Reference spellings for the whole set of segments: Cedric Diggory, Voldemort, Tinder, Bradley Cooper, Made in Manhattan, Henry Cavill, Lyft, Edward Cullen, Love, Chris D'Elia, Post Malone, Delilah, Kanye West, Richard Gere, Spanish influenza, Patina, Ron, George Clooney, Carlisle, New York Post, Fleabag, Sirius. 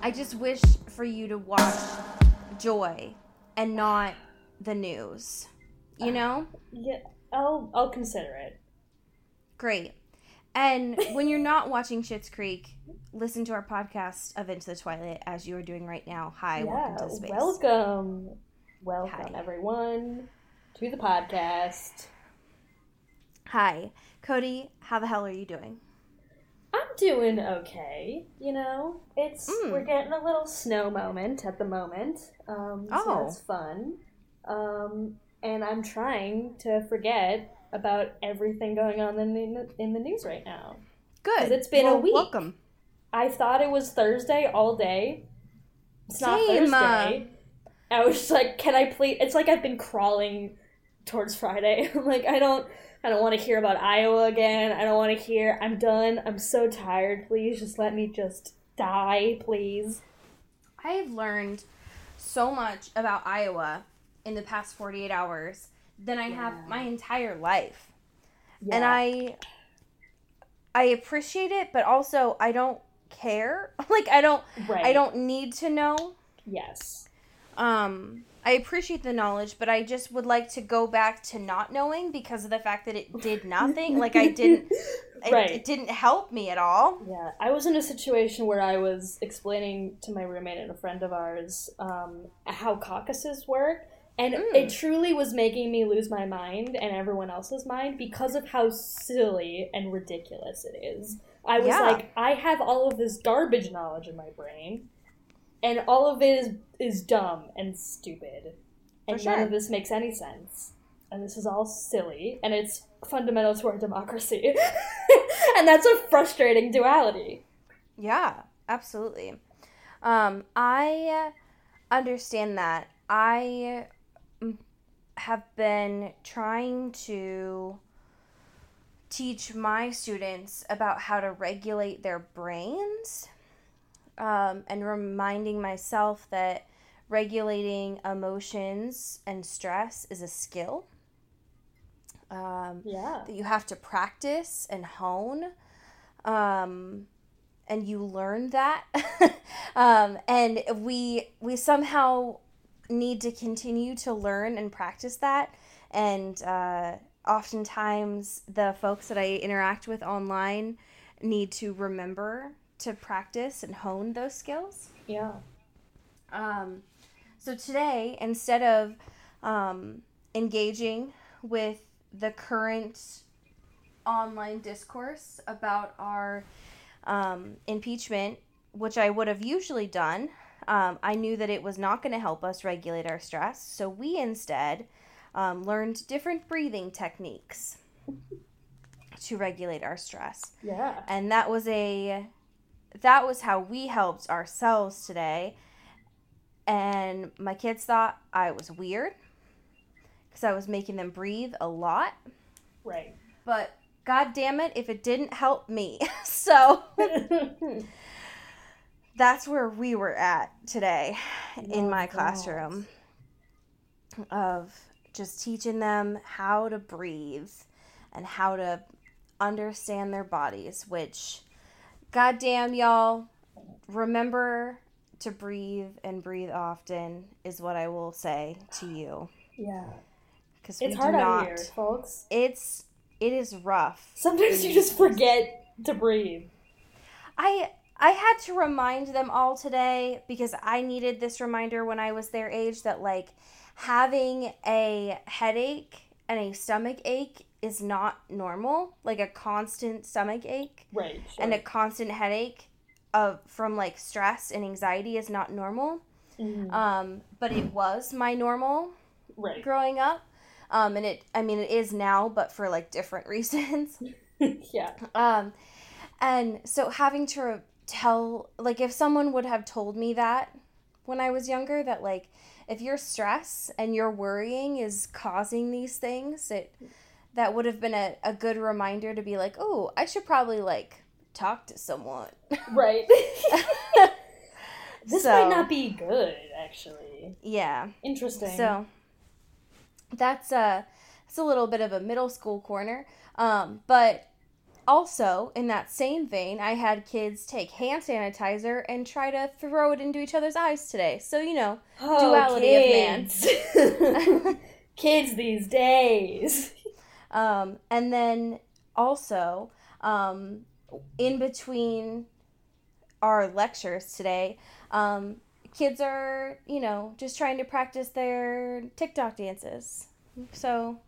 I just wish for you to watch Joy and not the news, you know? Yeah, I'll consider it. Great. And when you're not watching Schitt's Creek, listen to our podcast of Into the Twilight as you are doing right now. Hi, yeah, welcome to space. Welcome Hi. Everyone to the podcast. Hi. Cody, how the hell are you doing? I'm doing okay, you know. We're getting a little snow moment at the moment, so that's fun. And I'm trying to forget about everything going on in the news right now. Good. 'Cause it's been a week. Welcome. I thought it was Thursday all day. It's not Thursday. I was just like, can I please? It's like I've been crawling towards Friday. I'm like, I don't want to hear about Iowa again. I don't want to hear. I'm done. I'm so tired. Please just let me just die, please. I have learned so much about Iowa in the past 48 hours than I have my entire life. Yeah. And I appreciate it, but also I don't care. Like I don't need to know. Yes. I appreciate the knowledge, but I just would like to go back to not knowing because of the fact that it did nothing. Like it didn't help me at all. Yeah, I was in a situation where I was explaining to my roommate and a friend of ours how caucuses work, and it truly was making me lose my mind and everyone else's mind because of how silly and ridiculous it is. I was like, I have all of this garbage knowledge in my brain. And all of it is dumb and stupid. And none of this makes any sense. And this is all silly. And it's fundamental to our democracy. And that's a frustrating duality. Yeah, absolutely. I understand that. I have been trying to teach my students about how to regulate their brains. And reminding myself that regulating emotions and stress is a skill that you have to practice and hone, and you learn that. And we somehow need to continue to learn and practice that. And oftentimes the folks that I interact with online need to remember to practice and hone those skills. Yeah. So today, instead of engaging with the current online discourse about our impeachment, which I would have usually done, I knew that it was not going to help us regulate our stress. So we instead learned different breathing techniques to regulate our stress. Yeah. And that was how we helped ourselves today. And my kids thought I was weird because I was making them breathe a lot. Right. But God damn it if it didn't help me. So that's where we were at today in my classroom of just teaching them how to breathe and how to understand their bodies, which... God damn, y'all, remember to breathe and breathe often is what I will say to you. Yeah. Because it's hard out here, folks. It is rough. Sometimes you just forget to breathe. I had to remind them all today because I needed this reminder when I was their age that, like, having a headache and a stomach ache is not normal, like a constant stomach ache and a constant headache from like stress and anxiety is not normal. But it was my normal growing up, and it is now, but for like different reasons. Yeah. And so having to tell, like, if someone would have told me that when I was younger, that, like, if your stress and your worrying is causing these things, that would have been a good reminder to be like, oh, I should probably, like, talk to someone. Right. This might not be good, actually. Yeah. Interesting. So that's a little bit of a middle school corner. But also, in that same vein, I had kids take hand sanitizer and try to throw it into each other's eyes today. So, you know, duality of man. Kids these days. And then also, in between our lectures today, kids are, you know, just trying to practice their TikTok dances. So,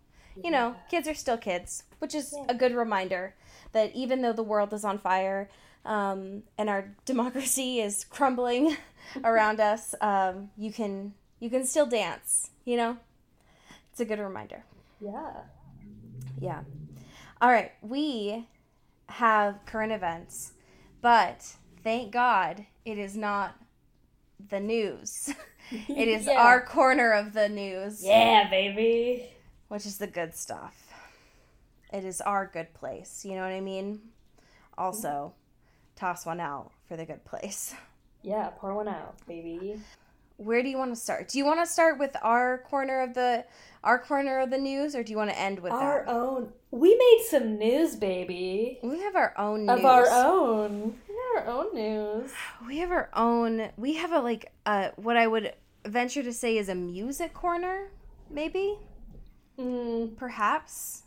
you know, kids are still kids, which is a good reminder that even though the world is on fire, and our democracy is crumbling around us, you can still dance, you know? It's a good reminder. Yeah. Yeah. All right. We have current events, but thank God it is not the news. It is our corner of the news. Yeah, baby. Which is the good stuff. It is our good place. You know what I mean? Also, toss one out for the good place. Yeah, pour one out, baby. Where do you want to start? Do you want to start with our corner of the news, or do you want to end with our own? We made some news, baby. We have our own news. Of our own. We have our own news. We have our own. We have what I would venture to say is a music corner, maybe? Perhaps.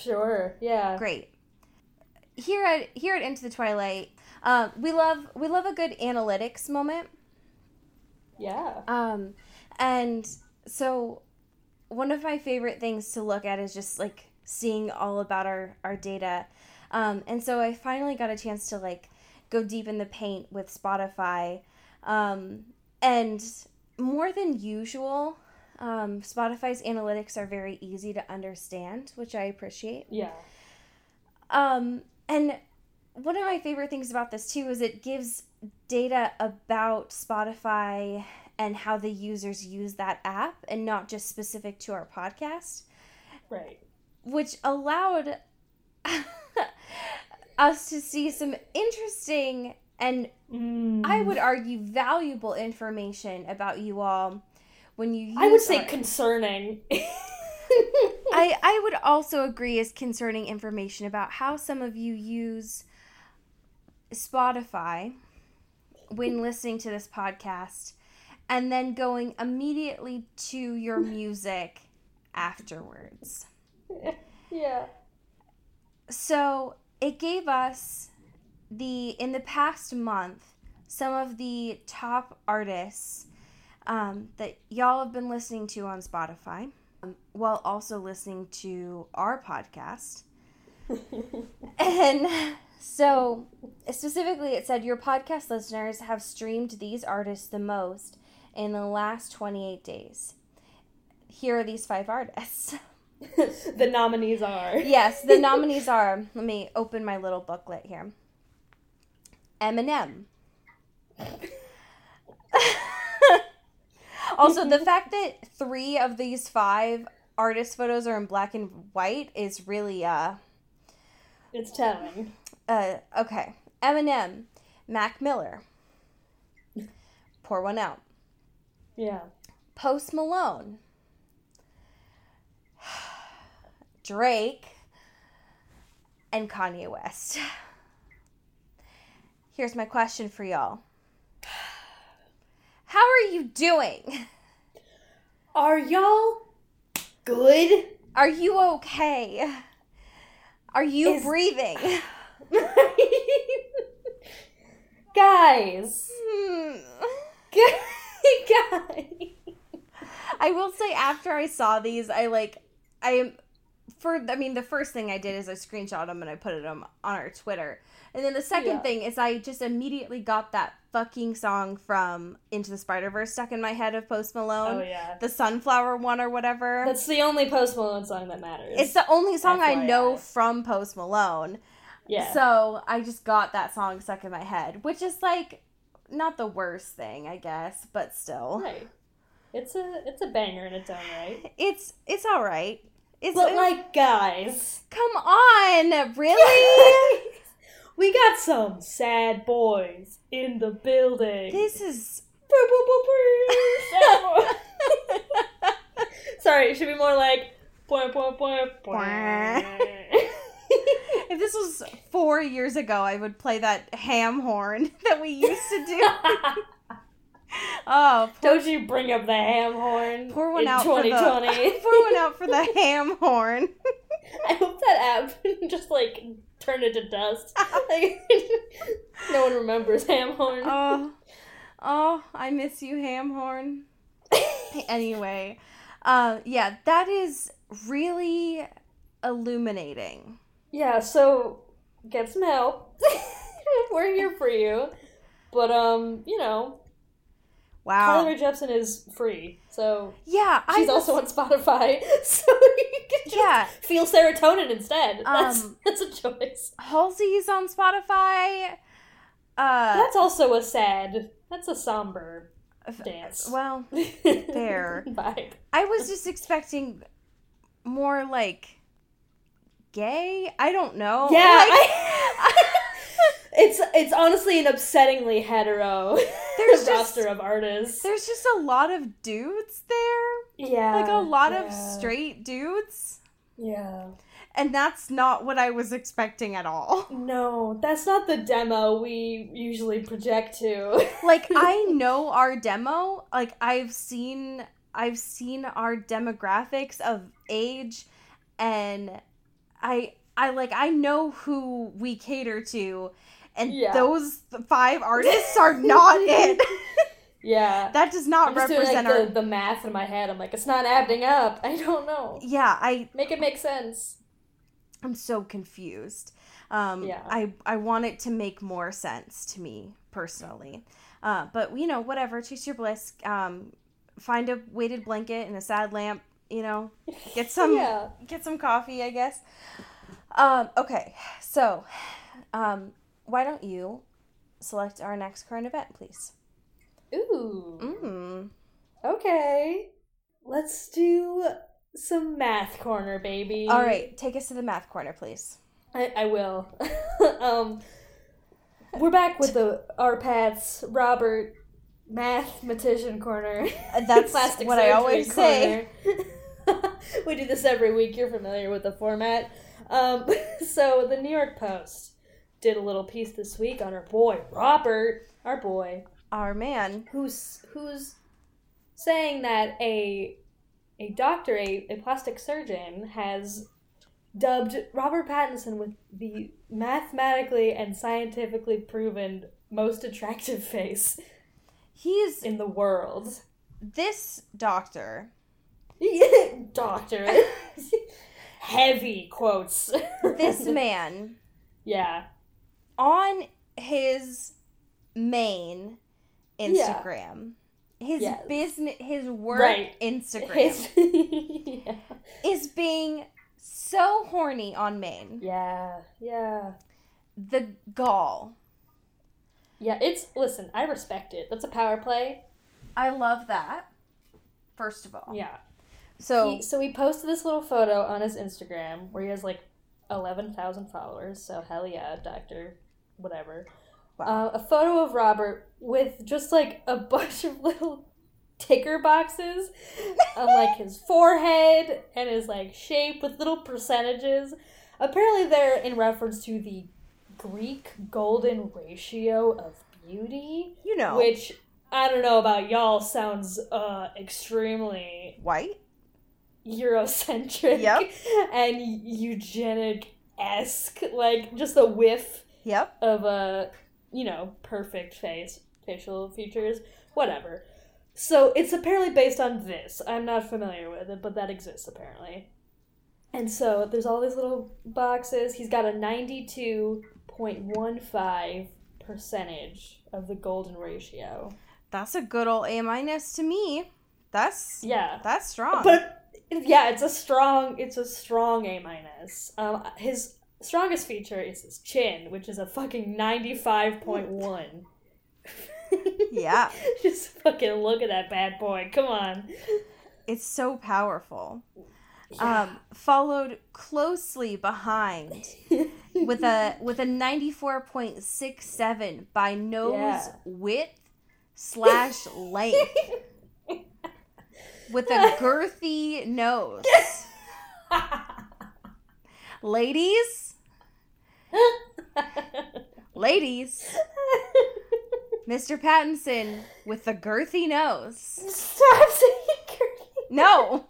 Sure. Yeah. Great. Here at Into the Twilight, we love a good analytics moment. Yeah. And so one of my favorite things to look at is just, like, seeing all about our data. And so I finally got a chance to, like, go deep in the paint with Spotify. And more than usual, Spotify's analytics are very easy to understand, which I appreciate. Yeah. And one of my favorite things about this, too, is it gives data about Spotify and how the users use that app and not just specific to our podcast. Right. Which allowed us to see some interesting and I would argue valuable information about you all when you use I would say concerning. I would also agree is concerning information about how some of you use Spotify when listening to this podcast and then going immediately to your music afterwards. Yeah. So it gave us in the past month, some of the top artists that y'all have been listening to on Spotify while also listening to our podcast. And so, specifically, it said, your podcast listeners have streamed these artists the most in the last 28 days. Here are these 5 artists. The nominees are. Yes, the nominees are. Let me open my little booklet here. Eminem. Also, the fact that 3 of these 5 artist photos are in black and white is really, It's telling. Okay. Eminem. Mac Miller. Pour one out. Yeah. Post Malone. Drake. And Kanye West. Here's my question for y'all. How are you doing? Are y'all good? Are you okay? Are you breathing? Guys. Guys. I will say after I saw these, I am the first thing I did is I screenshot them and I put them on our Twitter. And then the second thing is I just immediately got that fucking song from Into the Spider-Verse stuck in my head of Post Malone. Oh, yeah. The Sunflower one or whatever. That's the only Post Malone song that matters. It's the only song I know from Post Malone. Yeah. So I just got that song stuck in my head, which is, like, not the worst thing, I guess, but still. Right. It's a banger in its own right. It's all right. But, like, guys. Come on! Really? We got some sad boys in the building. This is... Sorry, it should be more like... If this was 4 years ago, I would play that ham horn that we used to do. Oh, don't you bring up the ham horn? Pour one out for 2020. Pour one out for the ham horn. I hope that app didn't just like turn it to dust. No one remembers ham horn. Oh, I miss you, ham horn. Anyway, yeah, that is really illuminating. Yeah, so get some help. We're here for you, but you know. Wow. Kyler Jepsen is free, so yeah, she's also on Spotify, so you can just feel serotonin instead. That's a choice. Halsey's on Spotify. That's also a sad, that's a somber dance. Well, fair. Bye. I was just expecting more, like, gay? I don't know. Yeah. Like, It's honestly an upsettingly hetero roster of artists. There's just a lot of dudes there. Yeah. Like, a lot of straight dudes. Yeah. And that's not what I was expecting at all. No, that's not the demo we usually project to. Like, I know our demo. Like, I've seen our demographics of age, and I know who we cater to. And those five artists are not it. Yeah. That does not represent our... the math in my head. I'm like, it's not adding up. I don't know. Yeah, Make it make sense. I'm so confused. I want it to make more sense to me, personally. But, you know, whatever. Chase your bliss. Find a weighted blanket and a sad lamp. You know, get some coffee, I guess. Okay, so... why don't you select our next current event, please? Ooh. Okay. Let's do some math corner, baby. All right. Take us to the math corner, please. I will. We're back with our Pat's Robert Mathematician Corner. That's what I always say. We do this every week. You're familiar with the format. So the New York Post did a little piece this week on our boy, Robert. Our boy. Our man. Who's saying that a doctor, a plastic surgeon, has dubbed Robert Pattinson with the mathematically and scientifically proven most attractive face in the world. This doctor. Doctor. Heavy quotes. This man. Yeah. On his main Instagram, his business, his work Instagram is being so horny on main. Yeah, yeah. The gall. Yeah, listen, I respect it. That's a power play. I love that, first of all. Yeah. So he posted this little photo on his Instagram where he has, like, 11,000 followers, so hell yeah, doctor, whatever. Wow. A photo of Robert with just, like, a bunch of little ticker boxes on, like, his forehead and his, like, shape with little percentages. Apparently they're in reference to the Greek golden ratio of beauty. You know. Which, I don't know about y'all, sounds extremely... white? Eurocentric and eugenic-esque, like, just a whiff of a, you know, perfect face, facial features, whatever. So it's apparently based on this. I'm not familiar with it, but that exists apparently. And so there's all these little boxes. He's got a 92.15 percentage of the golden ratio. That's a good old A- to me. That's strong. But yeah, it's a strong A-. His strongest feature is his chin, which is a fucking 95.1. Yeah. Just fucking look at that bad boy. Come on. It's so powerful. Yeah. Followed closely behind with a 94.67 by nose width/length. With a girthy nose. Ladies. Mr. Pattinson with the girthy nose. Stop saying girthy. No.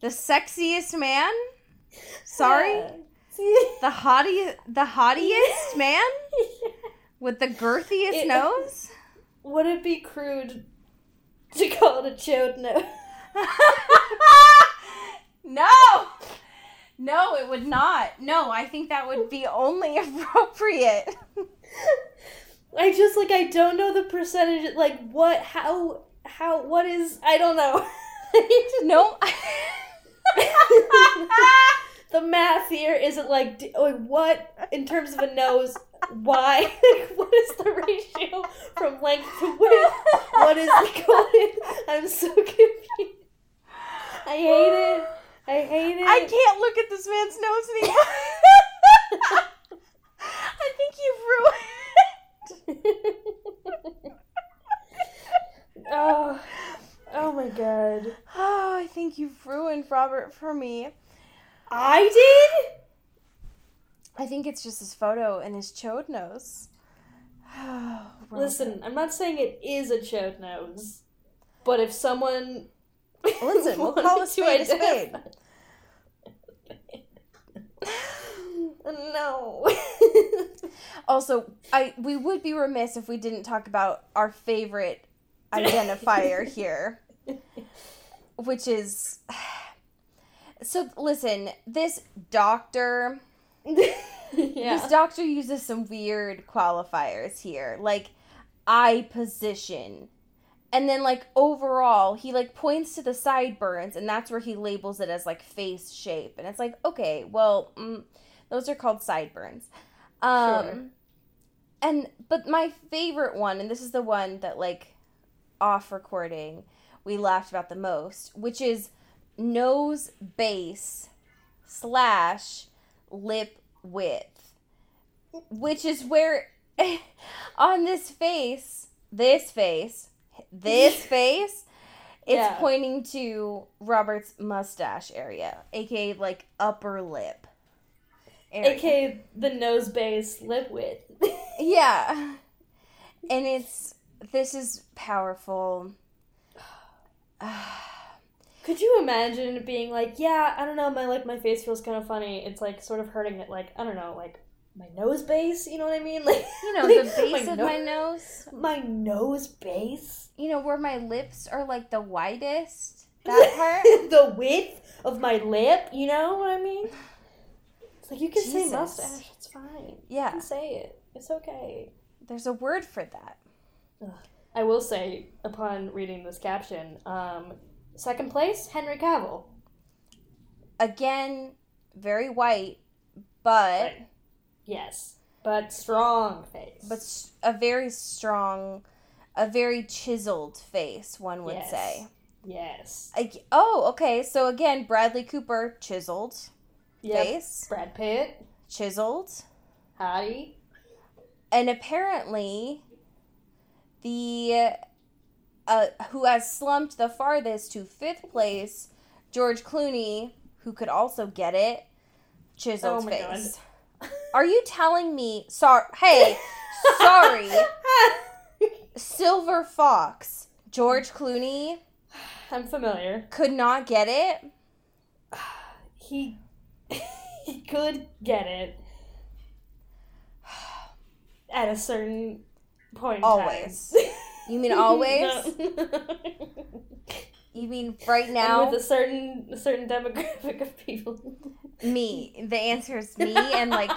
The sexiest man. Sorry. The haughtiest man with the girthiest nose. Would it be crude to call it a chode nose? No, it would not. No, I think that would be only appropriate. I just, I don't know the percentage, what is, I don't know. No. The math here isn't what, in terms of a nose, why, what is the ratio from length to width? What is the golden? I'm so confused. I hate it. I can't look at this man's nose anymore. I think you've ruined it. Oh my god. Oh, I think you've ruined Robert for me. I did? I think it's just his photo and his chode nose. Oh, listen, I'm not saying it is a chode nose, but if someone... Listen, we'll call a spade a spade. No. Also, we would be remiss if we didn't talk about our favorite identifier here, which is... So, listen, this doctor... Yeah. This doctor uses some weird qualifiers here, like eye position. And then, overall, he, points to the sideburns, and that's where he labels it as, face shape. And it's okay, well, those are called sideburns. Sure. But my favorite one, and this is the one that, off-recording, we laughed about the most, which is nose base / lip width, which is where, on this face, it's pointing to Robert's mustache area, aka upper lip area. AKA the nose base lip width. Yeah. And this is powerful. Could you imagine it being I don't know, my my face feels kind of funny. It's sort of hurting it, I don't know, my nose base, you know what I mean? The base of my nose. My nose base? Where my lips are, the widest. That part? The width of my lip, you know what I mean? It's you can say mustache, it's fine. Yeah. You can say it. It's okay. There's a word for that. Ugh. I will say, upon reading this caption, second place, Henry Cavill. Again, very white, but... Right. Yes, but strong face. But a very chiseled face, one would say. Yes. Okay. So again, Bradley Cooper, chiseled face. Brad Pitt. Chiseled. Hottie. And apparently, the who has slumped the farthest to fifth place, George Clooney, who could also get it, chiseled face. Oh my god. Are you telling me... Sorry. Silver Fox, George Clooney... I'm familiar. Could not get it? He could get it. At a certain point in time. Always. You mean always? No. You mean right now? And with a certain demographic of people. Me. The answer is me, and like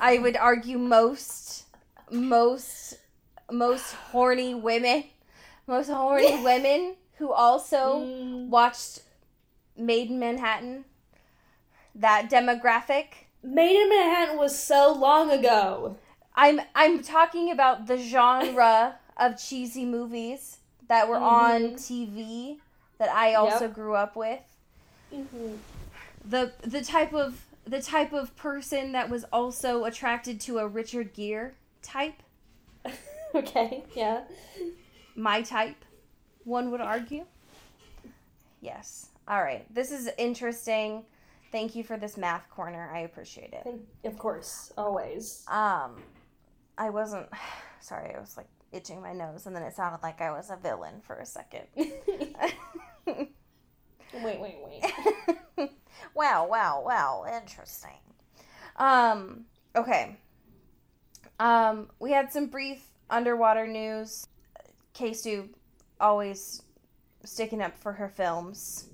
I would argue most horny women. Most horny women who also watched Made in Manhattan. That demographic. Made in Manhattan was so long ago. I'm talking about the genre of cheesy movies that were on TV that I also grew up with. Mm-hmm. The type of person that was also attracted to a Richard Gere type. Okay, yeah. My type, one would argue. Yes. All right. This is interesting. Thank you for this math corner. I appreciate it. Of course, always. I wasn't. Sorry, I was like itching my nose, and then it sounded like I was a villain for a second. Wait. Wow. Interesting. Okay. We had some brief underwater news. K-Stu always sticking up for her films,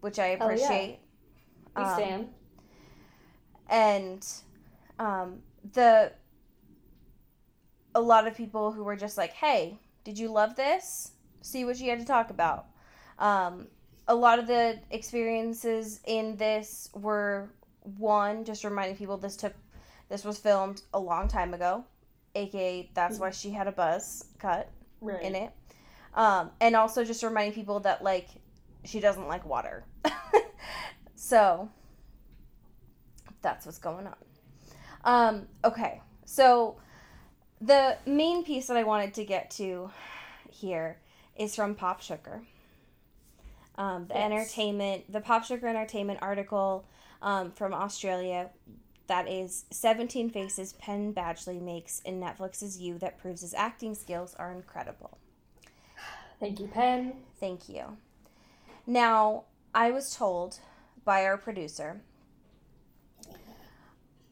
which I appreciate. Oh, yeah. We stand. And a lot of people who were just like, hey, did you love this? See what you had to talk about. A lot of the experiences in this were, one, just reminding people this was filmed a long time ago, aka that's why she had a buzz cut. Right. In it. And also just reminding people that, like, she doesn't like water. So, that's what's going on. Okay. So, the main piece that I wanted to get to here is from Pop Sugar. The Pop Sugar Entertainment article from Australia, that is 17 faces Penn Badgley makes in Netflix's You that proves his acting skills are incredible. Thank you, Penn. Thank you. Now, I was told by our producer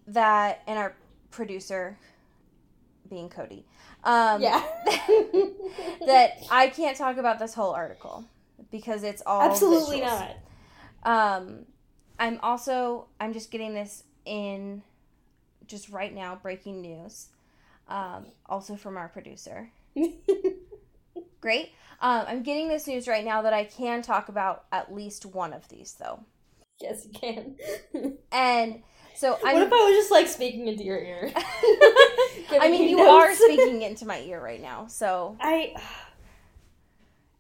that, and our producer being Cody, that I can't talk about this whole article because it's all absolutely visuals. Not. I'm just getting this in just right now, breaking news, also from our producer. Great. I'm getting this news right now that I can talk about at least one of these, though. Yes, you can. And so what if I was just, like, speaking into your ear? I mean, you are speaking into my ear right now, so...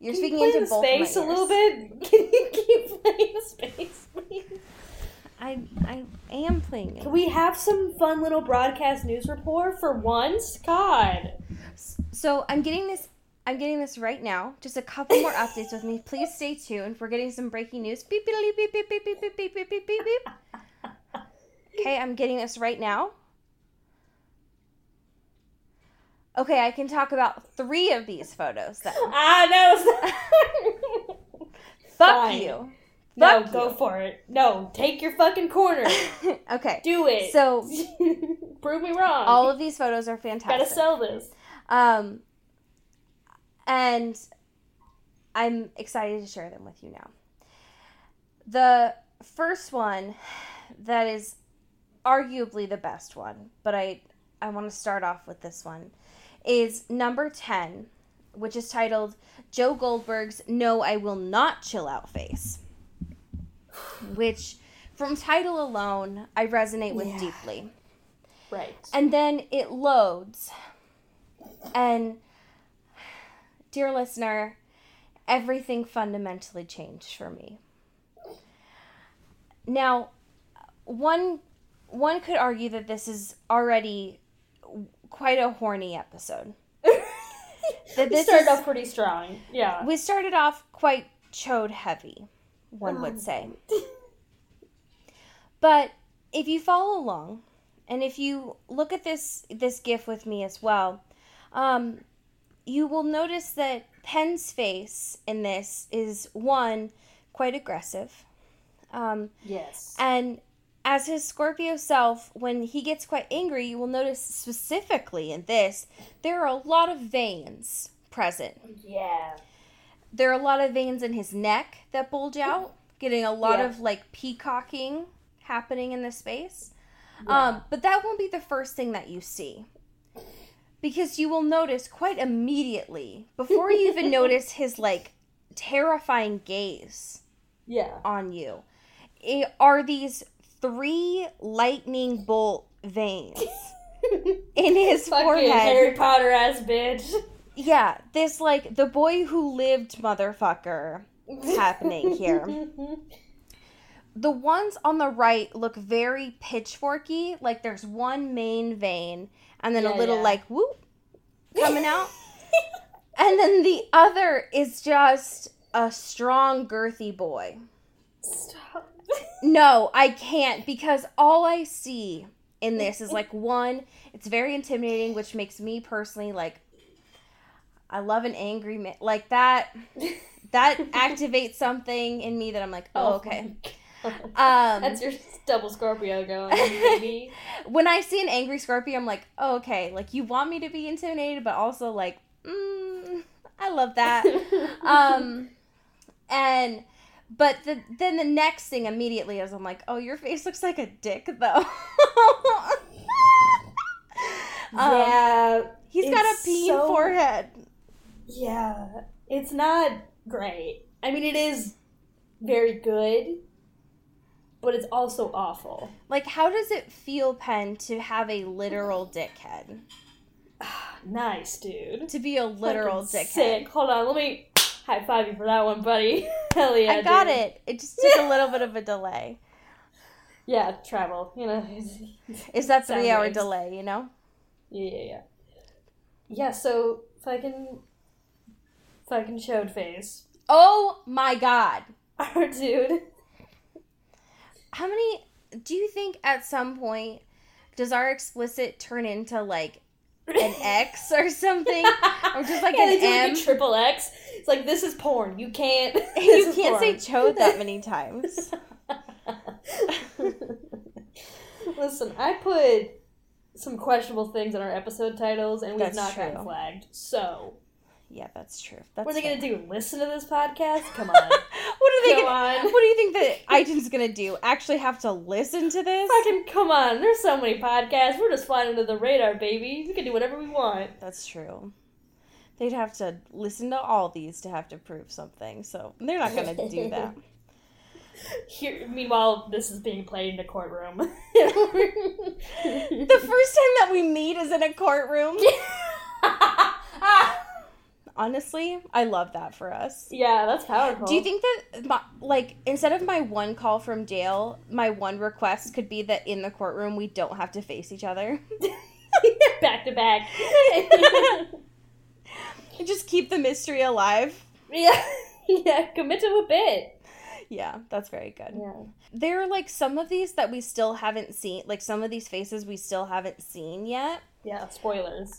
You're speaking into both my ears. Can you play the space a little bit? Can you keep playing the space, please? I am playing it. Can we have some fun little broadcast news report for once? God. So I'm getting this right now. Just a couple more updates with me. Please stay tuned. We're getting some breaking news. Beep, beep, beep, beep, beep, beep, beep, beep, beep, beep, beep, beep. Okay, I'm getting this right now. Okay, I can talk about 3 of these photos. No. Fuck you. No, go for it. No, take your fucking corner. Okay. Do it. So, prove me wrong. All of these photos are fantastic. Gotta sell this. And I'm excited to share them with you now. The first one that is arguably the best one, but I want to start off with this one, is number 10, which is titled Joe Goldberg's No, I Will Not Chill Out Face. Which, from title alone, I resonate with deeply. Right. And then it loads. And, dear listener, everything fundamentally changed for me. Now, one could argue that this is already quite a horny episode. We started off pretty strong. Yeah. We started off quite chode heavy. One would say. But if you follow along, and if you look at this GIF with me as well, you will notice that Penn's face in this is, one, quite aggressive. Yes. And as his Scorpio self, when he gets quite angry, you will notice specifically in this, there are a lot of veins present. Yeah. There are a lot of veins in his neck that bulge out, getting a lot of, like, peacocking happening in this space. Yeah. But that won't be the first thing that you see. Because you will notice quite immediately, before you even notice his, like, terrifying gaze on you, are these 3 lightning bolt veins in his forehead. Fucking Harry Potter ass bitch. Yeah, this, like, the boy who lived motherfucker happening here. The ones on the right look very pitchforky, like there's one main vein, and then a little like, whoop, coming out. And then the other is just a strong, girthy boy. Stop. No, I can't, because all I see in this is, like, one, it's very intimidating, which makes me personally, like, I love an angry man. Like, that activates something in me that I'm like, oh, okay. That's your double Scorpio going, baby. When I see an angry Scorpio, I'm like, oh, okay. Like, you want me to be intimidated, but also, like, I love that. But then the next thing immediately is I'm like, oh, your face looks like a dick, though. He's got a peen forehead. Yeah, it's not great. I mean, it is very good, but it's also awful. Like, how does it feel, Penn, to have a literal dickhead? Nice, dude. To be a literal dickhead. Sick. Hold on, let me high five you for that one, buddy. Hell yeah, I got it. It just took a little bit of a delay. Yeah, travel. You know, is that 3-hour delay? You know. Yeah, so fucking showed face. Oh my god. Our dude. How many, do you think at some point, does our explicit turn into, like, an X or something? Or just, like, an M? Like a triple X. It's like, this is porn. You can't. You can't say chode that many times. Listen, I put some questionable things in our episode titles, and we've not gotten flagged. So, yeah, that's true. What are they going to do? Listen to this podcast? Come on. What do you think that iTunes is going to do? Actually have to listen to this? Fucking come on. There's so many podcasts. We're just flying under the radar, baby. We can do whatever we want. That's true. They'd have to listen to all these to have to prove something. So, they're not going to do that. Here, meanwhile, this is being played in a courtroom. The first time that we meet is in a courtroom. Honestly, I love that for us. Yeah, that's powerful. Do you think that, like, instead of my one call from jail, my one request could be that in the courtroom we don't have to face each other? Back to back. And just keep the mystery alive. Yeah, commit to a bit. Yeah, that's very good. Yeah. There are, like, some of these that we still haven't seen. Like, some of these faces we still haven't seen yet. Yeah, spoilers.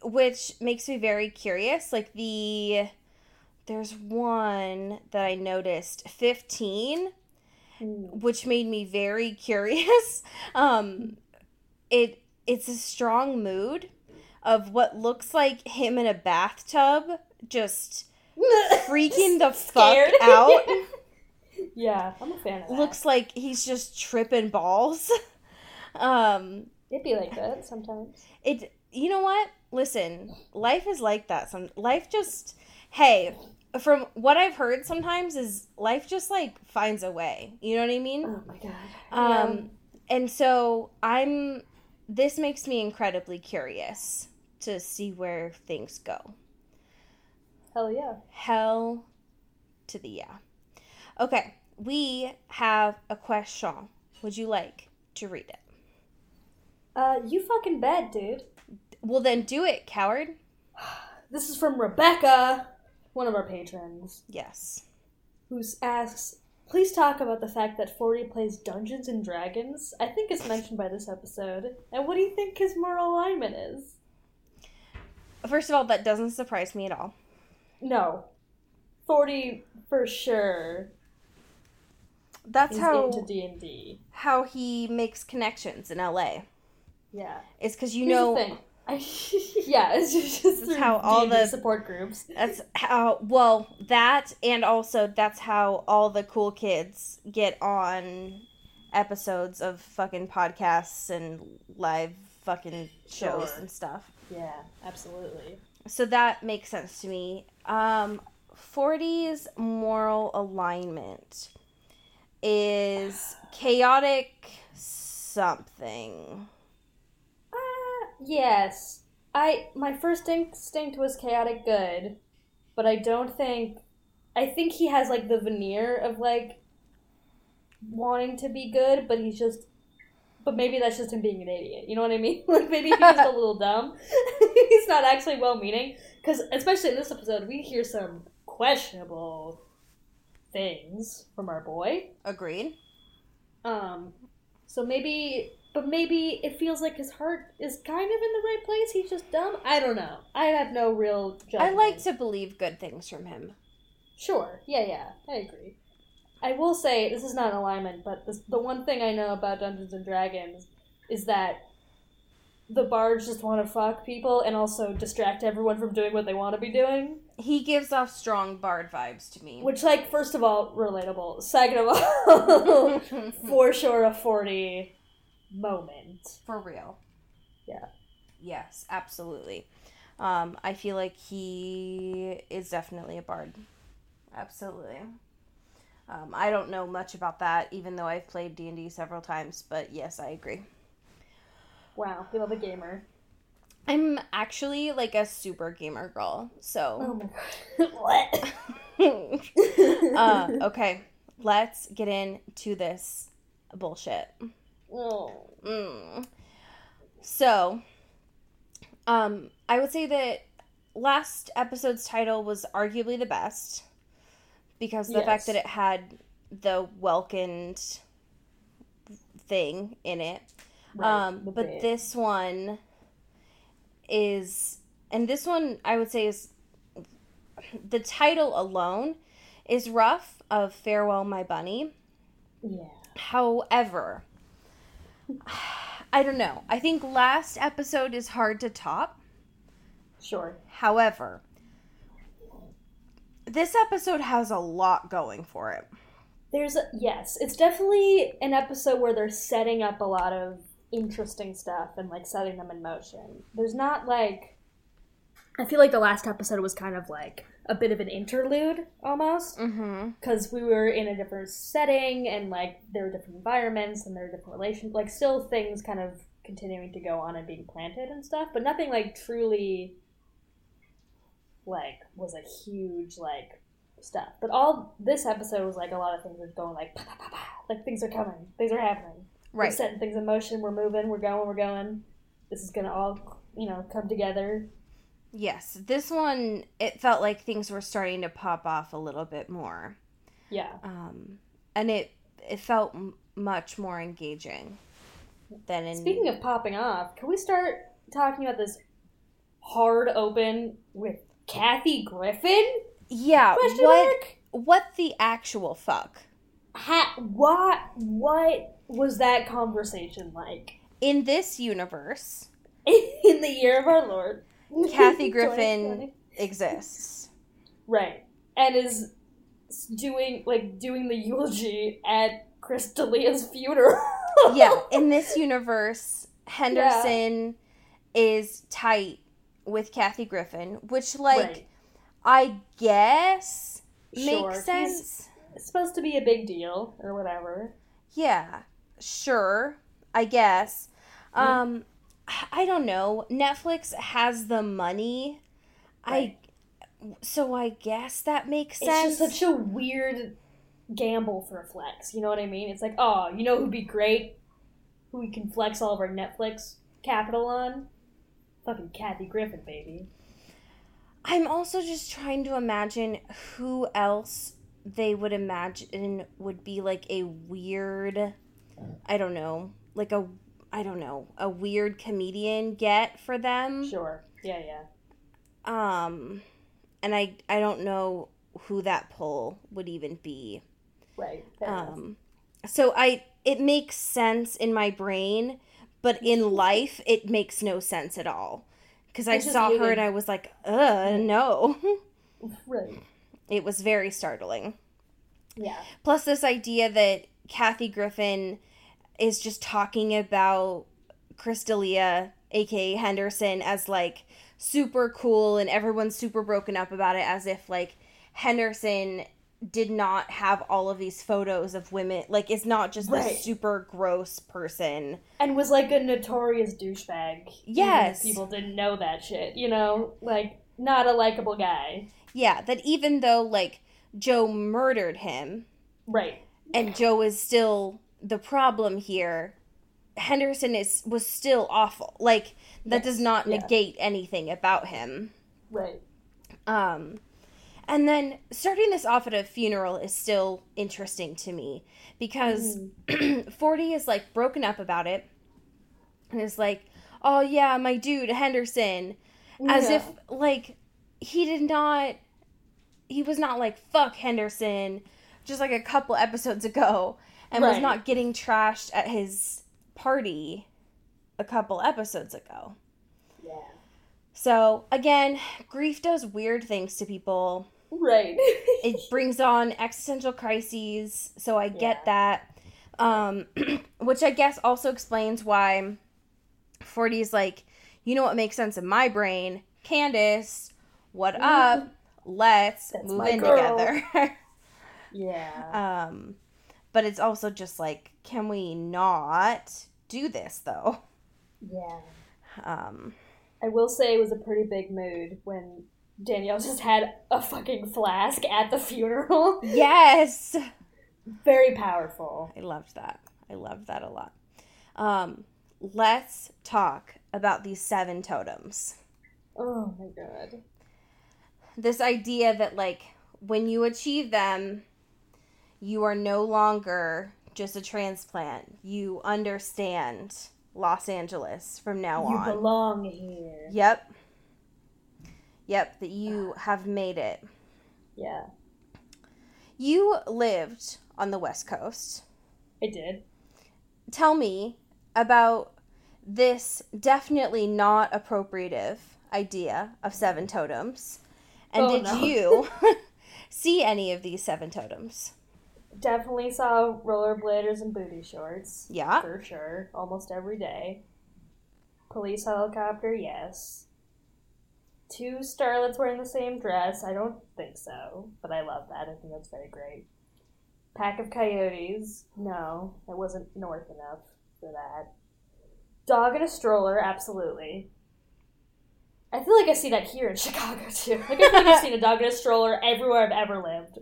Which makes me very curious. Like, there's one that I noticed, 15, which made me very curious. It's a strong mood of what looks like him in a bathtub, just freaking the scared. Fuck out. Yeah, I'm a fan of that. Looks like he's just tripping balls. It'd be like that sometimes. You know what? Listen, life is like that. From what I've heard sometimes is life just, like, finds a way. You know what I mean? Oh my god. And so this makes me incredibly curious to see where things go. Hell yeah. Hell to the yeah. Okay, we have a question. Would you like to read it? You fucking bet, dude. Well, then do it, coward. This is from Rebecca, one of our patrons. Yes. Who asks, please talk about the fact that 40 plays Dungeons and Dragons. I think it's mentioned by this episode. And what do you think his moral alignment is? First of all, that doesn't surprise me at all. No. 40 for sure. That's into D&D. How he makes connections in LA. Yeah. It's because, you know, Yeah, it's just how all the support groups. That's how, well, that, and also that's how all the cool kids get on episodes of fucking podcasts and live fucking shows and stuff. Yeah, absolutely. So that makes sense to me. 40's moral alignment is chaotic something. Yes. My first instinct was chaotic good, but I think he has, like, the veneer of, like, wanting to be good, but he's just, but maybe that's just him being an idiot, you know what I mean? Like, maybe he's just a little dumb. He's not actually well-meaning, because especially in this episode, we hear some questionable things from our boy. Agreed. So maybe... But maybe it feels like his heart is kind of in the right place. He's just dumb. I don't know. I have no real judgment. I like to believe good things from him. Sure. Yeah. I agree. I will say, this is not an alignment, but the one thing I know about Dungeons & Dragons is that the bards just want to fuck people and also distract everyone from doing what they want to be doing. He gives off strong bard vibes to me. Which, like, first of all, relatable. Second of all, for sure a 40... moment. For real. Yeah. Yes, absolutely. I feel like he is definitely a bard. Absolutely. I don't know much about that, even though I've played D&D several times, but yes, I agree. Wow, you love a gamer. I'm actually, like, a super gamer girl, so... Oh my god. What? Okay, let's get into this bullshit. So, I would say that last episode's title was arguably the best because the fact that it had the Welkind thing in it. Right, but this one is, and this one I would say is, the title alone is rough, of Farewell My Bunny. Yeah. However... I don't know. I think last episode is hard to top. Sure. However, this episode has a lot going for it. Yes, it's definitely an episode where they're setting up a lot of interesting stuff and, like, setting them in motion. There's not, like, I feel like the last episode was kind of, like, a bit of an interlude, almost, because we were in a different setting, and, like, there were different environments, and there were different relations, like, still things kind of continuing to go on and being planted and stuff, but nothing, like, truly, like, was a huge, like, stuff. But all this episode was, like, a lot of things were going, like, bah, bah, bah, bah. Like, things are coming, things are happening. Right. We're setting things in motion, we're moving, we're going. This is gonna all, you know, come together. Yes, this one, it felt like things were starting to pop off a little bit more. Yeah. And it felt much more engaging than in... Speaking of popping off, can we start talking about this hard open with Kathy Griffin? Yeah, what the actual fuck? What was that conversation like? In this universe. In the year of our Lord. Kathy Griffin exists. Right. And is doing the eulogy at Chris D'Elia's funeral. Yeah. In this universe, Henderson is tight with Kathy Griffin, which, like, I guess makes sense. It's supposed to be a big deal or whatever. Yeah. Sure. I guess. I don't know. Netflix has the money. Right. So I guess that makes sense. It's just such a weird gamble for a flex. You know what I mean? It's like, oh, you know who'd be great? Who we can flex all of our Netflix capital on? Fucking Kathy Griffin, baby. I'm also just trying to imagine who else they would imagine would be, like, a weird, a weird comedian get for them. Sure. Yeah. And I don't know who that pull would even be. Right. So it makes sense in my brain, but in life, it makes no sense at all. Because I saw her and I was like, no. Right. It was very startling. Yeah. Plus this idea that Kathy Griffin is just talking about Chris D'Elia, a.k.a. Henderson, as, like, super cool and everyone's super broken up about it, as if, like, Henderson did not have all of these photos of women. Like, it's not just this super gross person. And was, like, a notorious douchebag. Yes. People didn't know that shit, you know? Like, not a likable guy. Yeah, that even though, like, Joe murdered him. Right. And Joe is still the problem here. Henderson was still awful. Like, that does not negate anything about him. Right. And then starting this off at a funeral is still interesting to me because Forty is, like, broken up about it and is like, oh, yeah, my dude, Henderson. As if, like, he was not like, fuck Henderson, just like a couple episodes ago, and was not getting trashed at his party a couple episodes ago. Yeah. So, again, grief does weird things to people. Right. It brings on existential crises, so I get that. Which I guess also explains why Forty's like, you know what makes sense in my brain? Candace, what up? Let's move in together. Yeah. But it's also just like, can we not do this, though? Yeah. I will say it was a pretty big mood when Danielle just had a fucking flask at the funeral. Yes. Very powerful. I loved that. I loved that a lot. Let's talk about these 7 totems. Oh, my God. This idea that, like, when you achieve them, you are no longer just a transplant. You understand Los Angeles from now on. You belong here. Yep. Yep, that you have made it. Yeah. You lived on the West Coast. I did. Tell me about this definitely not appropriative idea of 7 totems. And you see any of these 7 totems? Definitely saw rollerbladers and booty shorts. Yeah. For sure. Almost every day. Police helicopter, yes. 2 starlets wearing the same dress. I don't think so, but I love that. I think that's very great. Pack of coyotes. No, it wasn't north enough for that. Dog in a stroller, absolutely. I feel like I see that here in Chicago, too. Like, I feel like I've seen a dog in a stroller everywhere I've ever lived.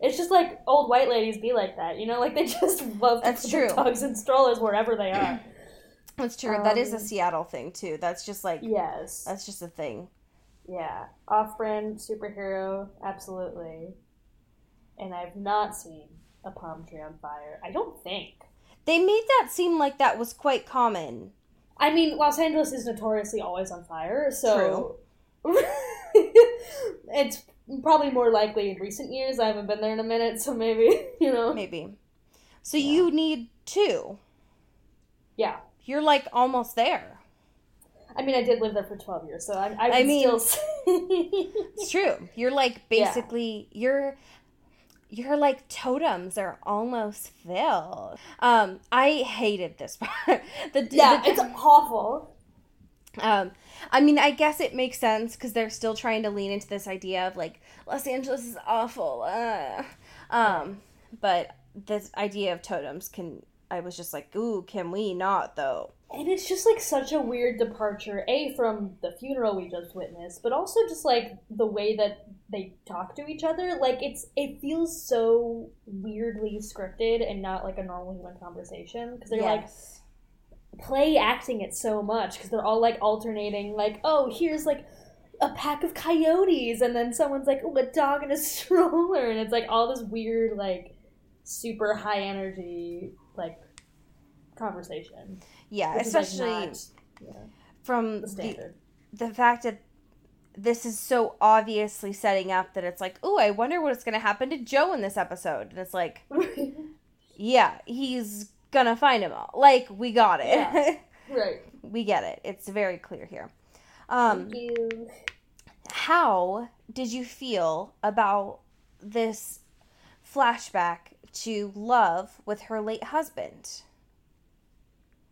It's just like old white ladies be like that, you know? Like, they just love to put dogs in strollers wherever they are. That's true. That is a Seattle thing, too. That's just like... Yes. That's just a thing. Yeah. Off-brand superhero, absolutely. And I've not seen a palm tree on fire. I don't think. They made that seem like that was quite common. I mean, Los Angeles is notoriously always on fire, so... True. It's... probably more likely in recent years. I haven't been there in a minute, so maybe, you know. Maybe. So you need 2. Yeah. You're, like, almost there. I mean, I did live there for 12 years, so I mean, still... It's true. You're, like, basically... Yeah. You're, like, totems are almost filled. I hated this part. It's awful. I mean, I guess it makes sense because they're still trying to lean into this idea of, like, Los Angeles is awful. But this idea of totems I was just like, ooh, can we not, though? And it's just, like, such a weird departure, A, from the funeral we just witnessed, but also just, like, the way that they talk to each other. Like, it feels so weirdly scripted and not, like, a normal human conversation because they're like... play acting it so much because they're all like alternating, like, oh, here's like a pack of coyotes, and then someone's like, oh, a dog in a stroller, and it's like all this weird, like, super high energy, like, conversation. Yeah, especially like not, from the standard. The fact that this is so obviously setting up that it's like, oh, I wonder what's gonna happen to Joe in this episode, and it's like, yeah, he's gonna find them all. Like, we got it. Yeah. Right. We get it. It's very clear here. Thank you. How did you feel about this flashback to Love with her late husband?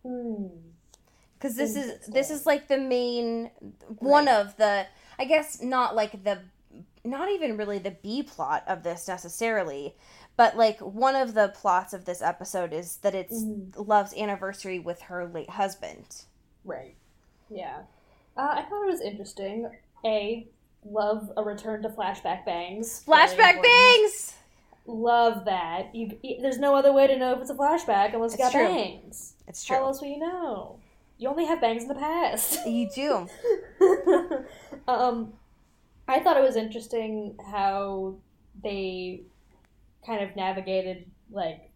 Because this is like the main one of the, I guess not like the, not even really the B plot of this necessarily, but like one of the plots of this episode is that it's Love's anniversary with her late husband. Right. Yeah. I thought it was interesting. Love a return to flashback bangs. Flashback bangs! Love that. There's no other way to know if it's a flashback unless you got bangs. It's true. How else will you know? You only have bangs in the past. You do. I thought it was interesting how they kind of navigated, like,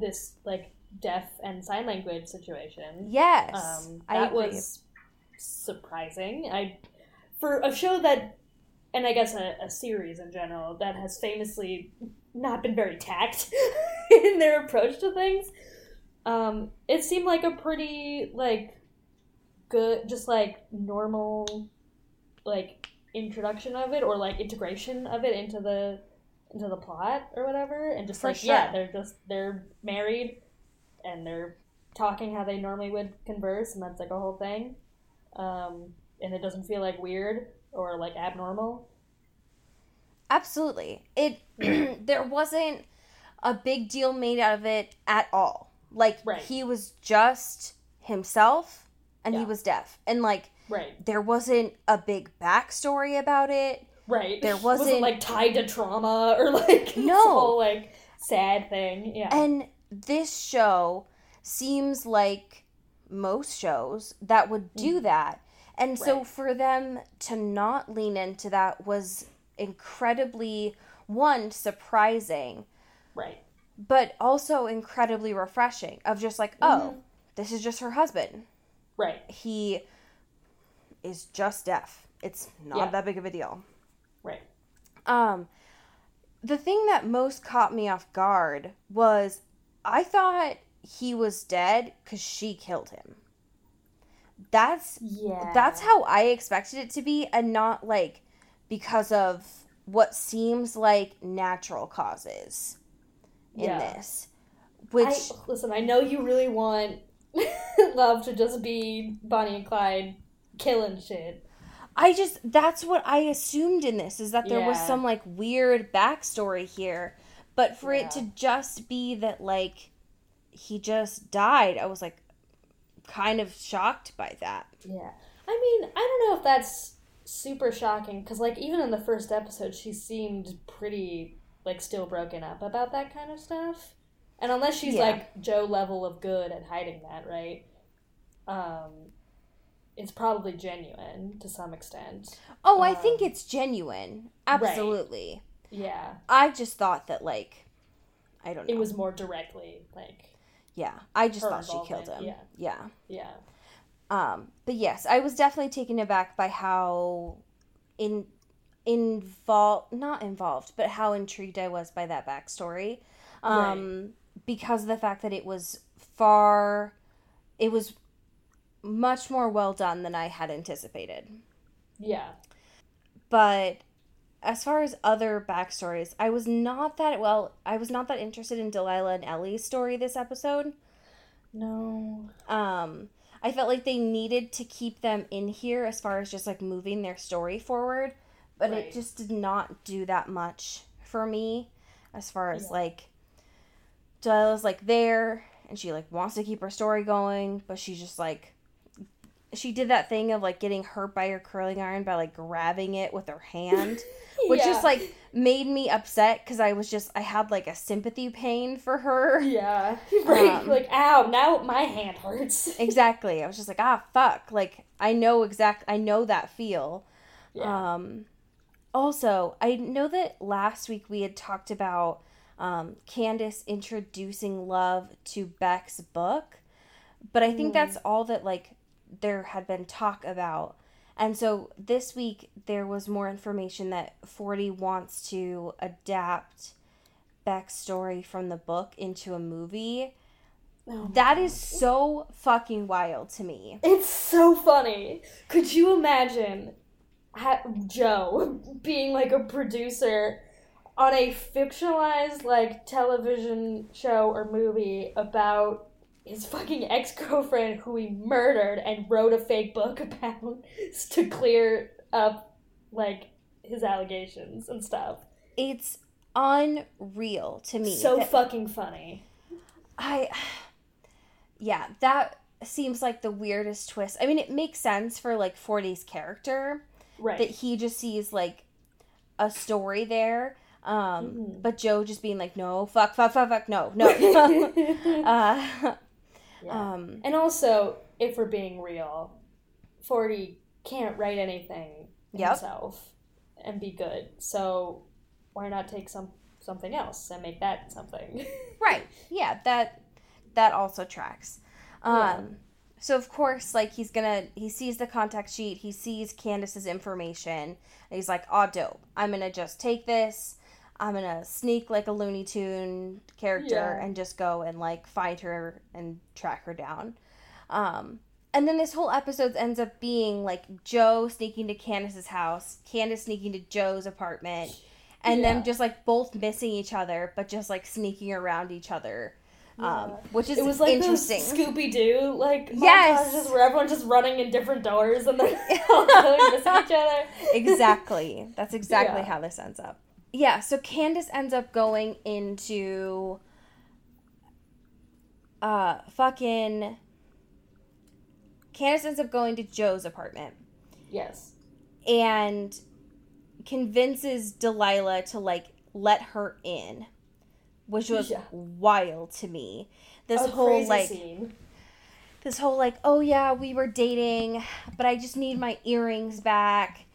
this, like, deaf and sign language situation. Yes. That was surprising. For a show that, and I guess a series in general, that has famously not been very tact in their approach to things, it seemed like a pretty, like, good, just, like, normal, like, introduction of it, or, like, integration of it into the plot or whatever, and just, they're married, and they're talking how they normally would converse, and that's, like, a whole thing. And it doesn't feel, like, weird or, like, abnormal. Absolutely. There wasn't a big deal made out of it at all. Like, he was just himself, and he was deaf. And, like, there wasn't a big backstory about it. Right. There wasn't, like, tied to trauma or, like, this whole, like, sad thing. Yeah. And this show seems like most shows that would do that. And so for them to not lean into that was incredibly, one, surprising. Right. But also incredibly refreshing of just like, this is just her husband. Right. He is just deaf. It's not that big of a deal. Right. The thing that most caught me off guard was I thought he was dead because she killed him. That's how I expected it to be, and not like because of what seems like natural causes in this. Which I know you really want Love to just be Bonnie and Clyde killing shit. That's what I assumed in this, is that there was some like weird backstory here, but for it to just be that like he just died, I was like, kind of shocked by that. Yeah. I mean, I don't know if that's super shocking, because, like, even in the first episode, she seemed pretty, like, still broken up about that kind of stuff. And unless she's, like, Joe level of good at hiding that, right? It's probably genuine to some extent. Oh, I think it's genuine. Absolutely. Right. Yeah. I just thought that, like, I don't know. It was more directly, like... Yeah, I just thought she killed him. Yeah. But yes, I was definitely taken aback by how not involved, but how intrigued I was by that backstory. Because of the fact that it was much more well done than I had anticipated. Yeah. But as far as other backstories, I was not that interested in Delilah and Ellie's story this episode. No. I felt like they needed to keep them in here as far as just, like, moving their story forward. But it just did not do that much for me as far as, like, Delilah's, like, there. And she, like, wants to keep her story going. But she's just, like... She did that thing of, like, getting hurt by her curling iron by, like, grabbing it with her hand, which just, like, made me upset because I had, like, a sympathy pain for her. Yeah. Right. Like, ow, now my hand hurts. Exactly. I was just like, fuck. Like, I know that feel. Yeah. Also, I know that last week we had talked about Candace introducing Love to Beck's book, but I think that's all that, like, there had been talk about. And so this week there was more information that 40 wants to adapt Beck's story from the book into a movie. Oh, that is so fucking wild to me. It's so funny. Could you imagine Joe being, like, a producer on a fictionalized, like, television show or movie about his fucking ex-girlfriend who he murdered and wrote a fake book about to clear up, like, his allegations and stuff? It's unreal to me. So fucking funny. Yeah, that seems like the weirdest twist. I mean, it makes sense for, like, Forty's character. Right. That he just sees, like, a story there. Mm-hmm. But Joe just being like, no, fuck, no. Yeah. And also, if we're being real, Forty can't write anything himself and be good. So why not take something else and make that something? Right. Yeah, that also tracks. So of course, like, he sees the contact sheet, he sees Candace's information, and he's like, oh, dope, I'm gonna just take this, I'm gonna sneak like a Looney Tune character and just go and, like, find her and track her down. And then this whole episode ends up being like Joe sneaking to Candace's house, Candace sneaking to Joe's apartment, and them just, like, both missing each other, but just, like, sneaking around each other. Which is interesting. It was like those Scooby-Doo, like, montages where everyone's just running in different doors and they're all totally missing each other. Exactly. That's exactly how this ends up. Yeah, so Candace ends up going into Candace ends up going to Joe's apartment. Yes. And convinces Delilah to, like, let her in. Which was wild to me. This whole, like, oh yeah, we were dating, but I just need my earrings back.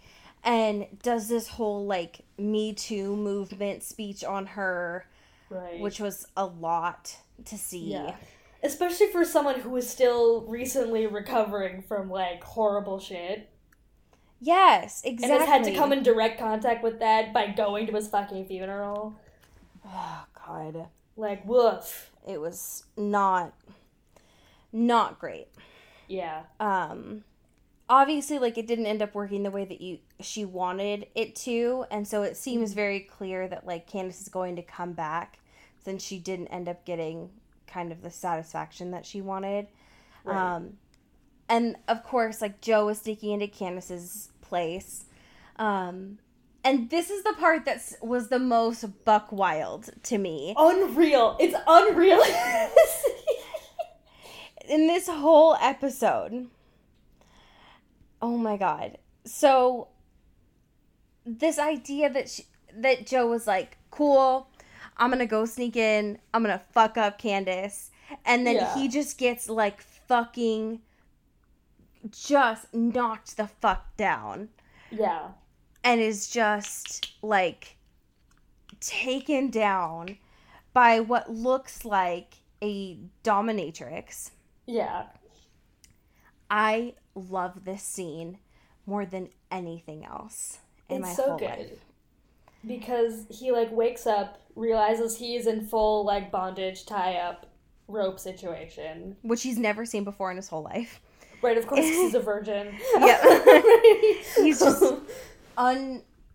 And does this whole, like, Me Too movement speech on her. Right. Which was a lot to see. Yeah. Especially for someone who was still recently recovering from, like, horrible shit. Yes, exactly. And has had to come in direct contact with that by going to his fucking funeral. Oh, God. Like, woof. It was not great. Yeah. Obviously, like, it didn't end up working the way that she wanted it to, and so it seems very clear that, like, Candace is going to come back since she didn't end up getting kind of the satisfaction that she wanted. Right. And, of course, like, Joe was sneaking into Candace's place, and this is the part that was the most buck wild to me. Unreal. It's unreal. In this whole episode. Oh my God. So this idea that Joe was like, cool, I'm going to go sneak in. I'm going to fuck up Candace. And then he just gets, like, fucking just knocked the fuck down. Yeah. And is just, like, taken down by what looks like a dominatrix. Yeah. I love this scene more than anything else in my whole life. It's so good. Because he, like, wakes up, realizes he's in full, like, bondage, tie-up, rope situation. Which he's never seen before in his whole life. Right, of course, he's a virgin. Yeah. He's just...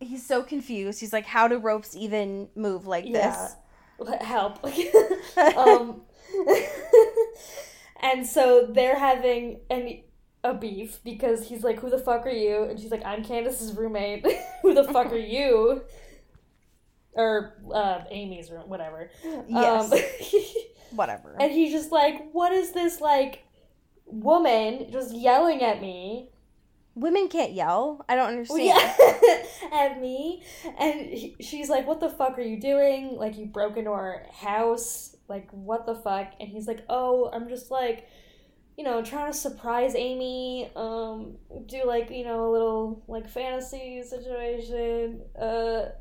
he's so confused. He's like, how do ropes even move like this? Help. And so they're having a beef because he's like, who the fuck are you? And she's like, I'm Candace's roommate. Who the fuck are you? Or Amy's room, whatever. Yes. Whatever. And he's just like, what is this, like, woman just yelling at me? Women can't yell. I don't understand. At me. And she's like, what the fuck are you doing? Like, you broke into our house. Like, what the fuck? And he's like, oh, I'm just, like, you know, trying to surprise Amy. Do, like, you know, a little, like, fantasy situation.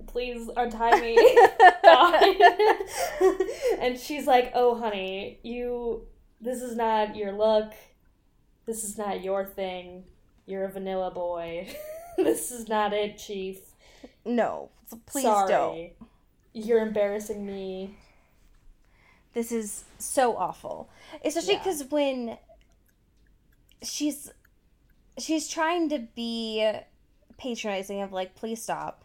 Please untie me. And she's like, oh, honey, this is not your look. This is not your thing. You're a vanilla boy. This is not it, Chief. No, please don't. You're embarrassing me. This is so awful. Especially because when she's trying to be patronizing of, like, please stop.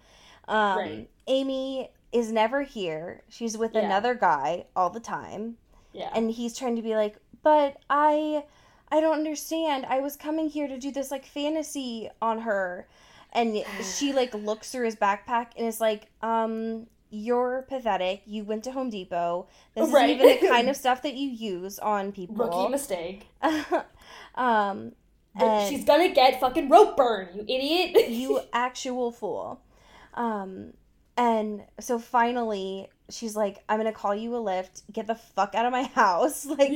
Right. Amy is never here. She's with another guy all the time. Yeah. And he's trying to be like, but I don't understand. I was coming here to do this, like, fantasy on her. And she, like, looks through his backpack and is like, you're pathetic. You went to Home Depot. This isn't even the kind of stuff that you use on people. Rookie mistake. She's gonna get fucking rope burn, you idiot. You actual fool. And so finally, she's like, I'm gonna call you a Lyft. Get the fuck out of my house. Like,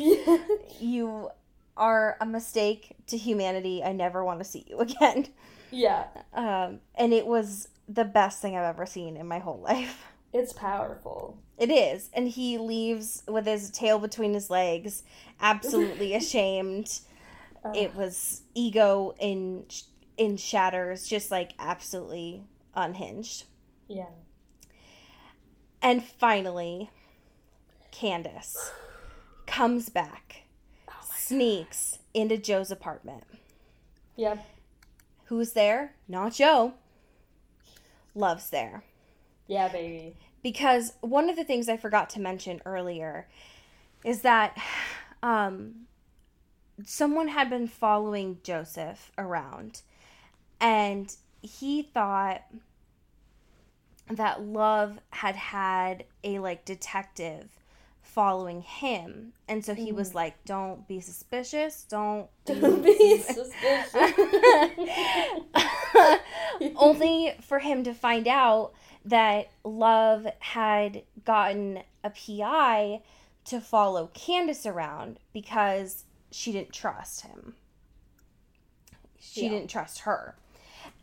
you are a mistake to humanity. I never want to see you again. Yeah. And it was the best thing I've ever seen in my whole life. It's powerful. It is. And he leaves with his tail between his legs, absolutely ashamed. It was ego in shatters, just, like, absolutely unhinged. Yeah. And finally, Candace comes back, sneaks into Joe's apartment. Yep. Who's there? Not Joe. Love's there. Yeah, baby. Because one of the things I forgot to mention earlier is that someone had been following Joseph around, and he thought that Love had a, like, detective following him, and so he was like, don't be suspicious, don't be suspicious. Only for him to find out that Love had gotten a PI to follow Candace around because she didn't trust him. She didn't trust her.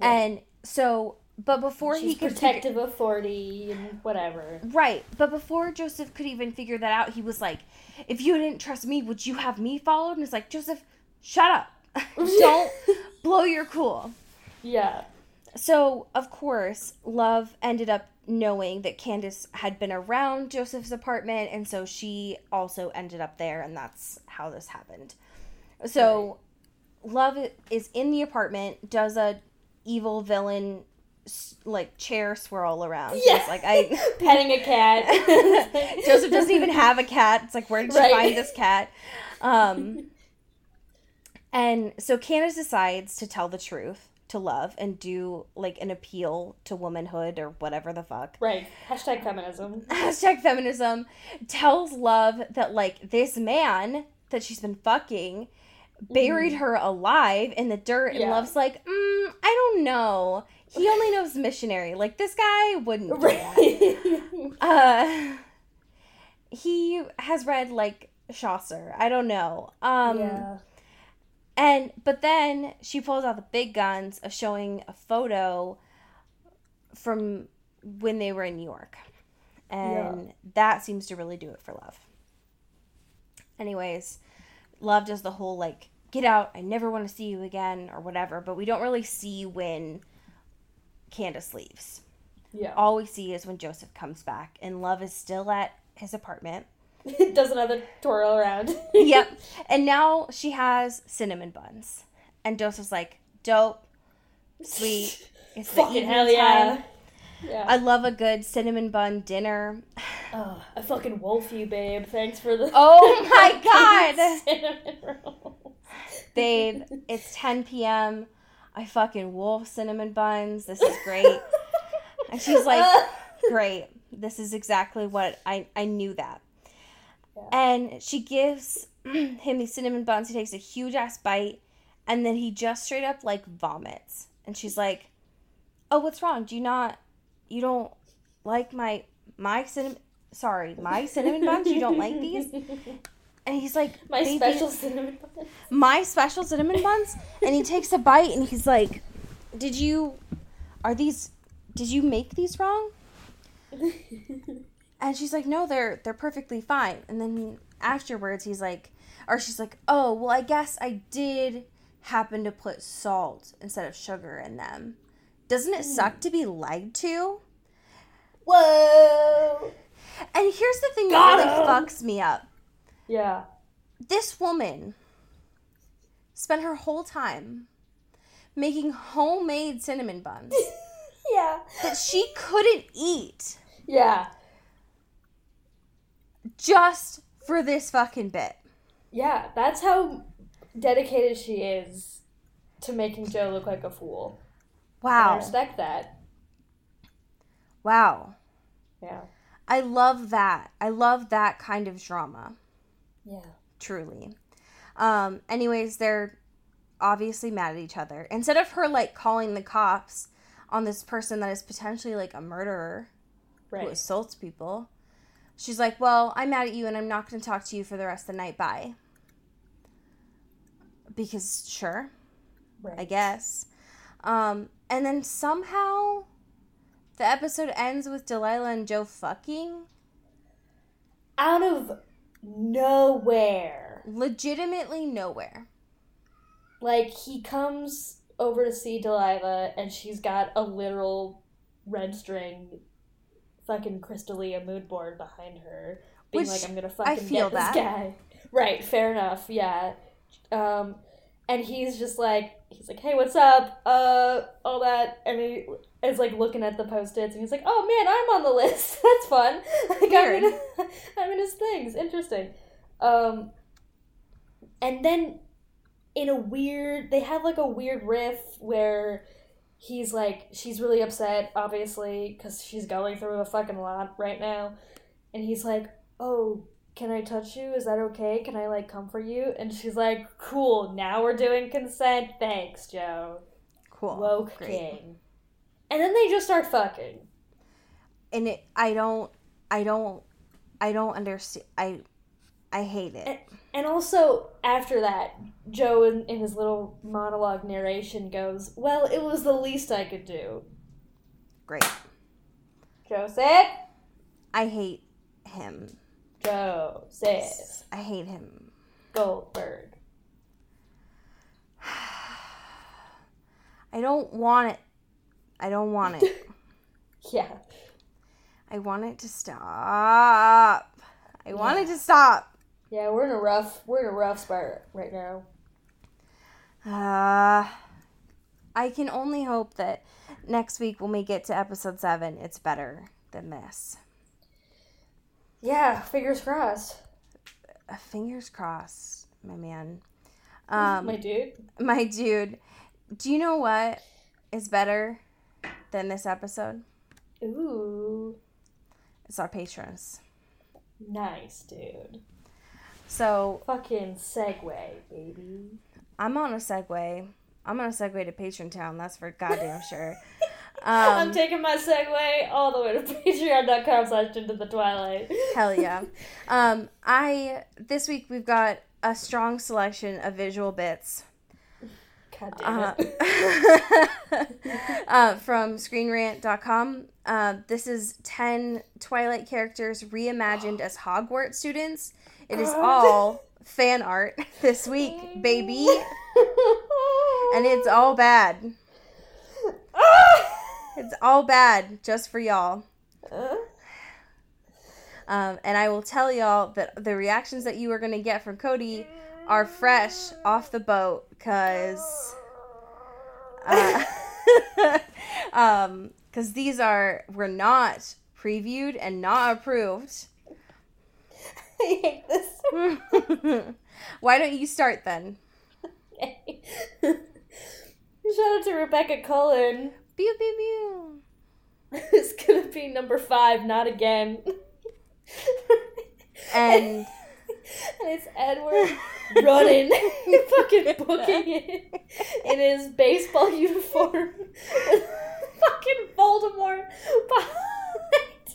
Yeah. And so, but before he could... She's protective of 40 and whatever. Right. But before Joseph could even figure that out, he was like, if you didn't trust me, would you have me followed? And it's like, Joseph, shut up. Don't blow your cool. Yeah. So, of course, Love ended up knowing that Candace had been around Joseph's apartment, and so she also ended up there, and that's how this happened. So, Love is in the apartment, does a evil villain, like, chair swirl around. Yes. Like, petting a cat. Joseph doesn't even have a cat. It's like, where did you find this cat? And so Candace decides to tell the truth to Love and do, like, an appeal to womanhood or whatever the fuck. Right. Hashtag feminism. Hashtag feminism. Tells Love that, like, this man that she's been fucking buried her alive in the dirt, and Love's like, I don't know. He only knows missionary. Like, this guy wouldn't do that. He has read, like, Chaucer. I don't know. Yeah. But then she pulls out the big guns of showing a photo from when they were in New York. And that seems to really do it for Love. Anyways, Love does the whole, like, get out, I never want to see you again, or whatever. But we don't really see when Candace leaves. Yeah. All we see is when Joseph comes back, and Love is still at his apartment. Does another twirl around. Yep. And now she has cinnamon buns. And Joseph's like, dope, sweet, it's the fucking hell time. Yeah. I love a good cinnamon bun dinner. Oh, I fucking wolf you, babe. Thanks for the... Oh, my God. Cinnamon rolls. Babe, it's 10 p.m. I fucking wolf cinnamon buns. This is great. And she's like, great. This is exactly what I knew that. Yeah. And she gives him these cinnamon buns. He takes a huge ass bite, and then he just straight up, like, vomits. And she's like, "Oh, what's wrong? You don't like my cinnamon buns? You don't like these?" And he's like, "My special cinnamon buns." My special cinnamon buns. And he takes a bite, and he's like, "Did you make these wrong?" And she's like, no, they're perfectly fine. And then afterwards, she's like, oh, well, I guess I did happen to put salt instead of sugar in them. Doesn't it suck to be lied to? Whoa. And here's the thing that really fucks me up. Yeah. This woman spent her whole time making homemade cinnamon buns. Yeah. That she couldn't eat. Yeah. Just for this fucking bit. Yeah, that's how dedicated she is to making Joe look like a fool. Wow. And I respect that. Wow. Yeah. I love that. I love that kind of drama. Yeah. Truly. Anyways, they're obviously mad at each other. Instead of her, like, calling the cops on this person that is potentially, like, a murderer who assaults people, she's like, well, I'm mad at you and I'm not going to talk to you for the rest of the night. Bye. Because, sure. Right. I guess. And then somehow the episode ends with Delilah and Joe fucking. Out of nowhere. Legitimately nowhere. Like, he comes over to see Delilah and she's got a literal red string fucking Crystalia mood board behind her. Being which, like, I'm gonna fucking get this guy. Right, fair enough, yeah. And he's like, hey, what's up? All that. And he is, like, looking at the Post-its, and he's like, oh, man, I'm on the list. That's fun. Like, I'm in his things. Interesting. And then they have, like, a weird riff where he's, like, she's really upset, obviously, because she's going through a fucking lot right now. And he's like, oh, can I touch you? Is that okay? Can I, like, comfort you? And she's like, cool, now we're doing consent. Thanks, Joe. Cool. Woke king. And then they just start fucking. And I don't understand. I hate it. And also, after that, Joe, in his little monologue narration, goes, well, it was the least I could do. Great. Joseph? I hate him. Joseph. I hate him. Goldberg. I don't want it. Yeah. I want it to stop. Yeah, we're in a rough spot right now. I can only hope that next week when we get to episode 7, it's better than this. Yeah, fingers crossed. Fingers crossed, my man. My dude. Do you know what is better than this episode? Ooh. It's our patrons. Nice, dude. So fucking segue, baby. I'm on a segue to Patreon Town. That's for goddamn sure. I'm taking my segue all the way to patreon.com/intothetwilight. Hell yeah. This week we've got a strong selection of visual bits. God damn it. From ScreenRant.com. This is 10 Twilight characters reimagined as Hogwarts students. It is all fan art this week, baby. And it's all bad. It's all bad, just for y'all. And I will tell y'all that the reactions that you are going to get from Cody are fresh off the boat, because these were not previewed and not approved. I hate this. Why don't you start then? Okay. Shout out to Rebecca Cullen. Pew, pew, pew. It's gonna be number 5, not again. And it's Edward running, fucking booking it in his baseball uniform with fucking Voldemort behind,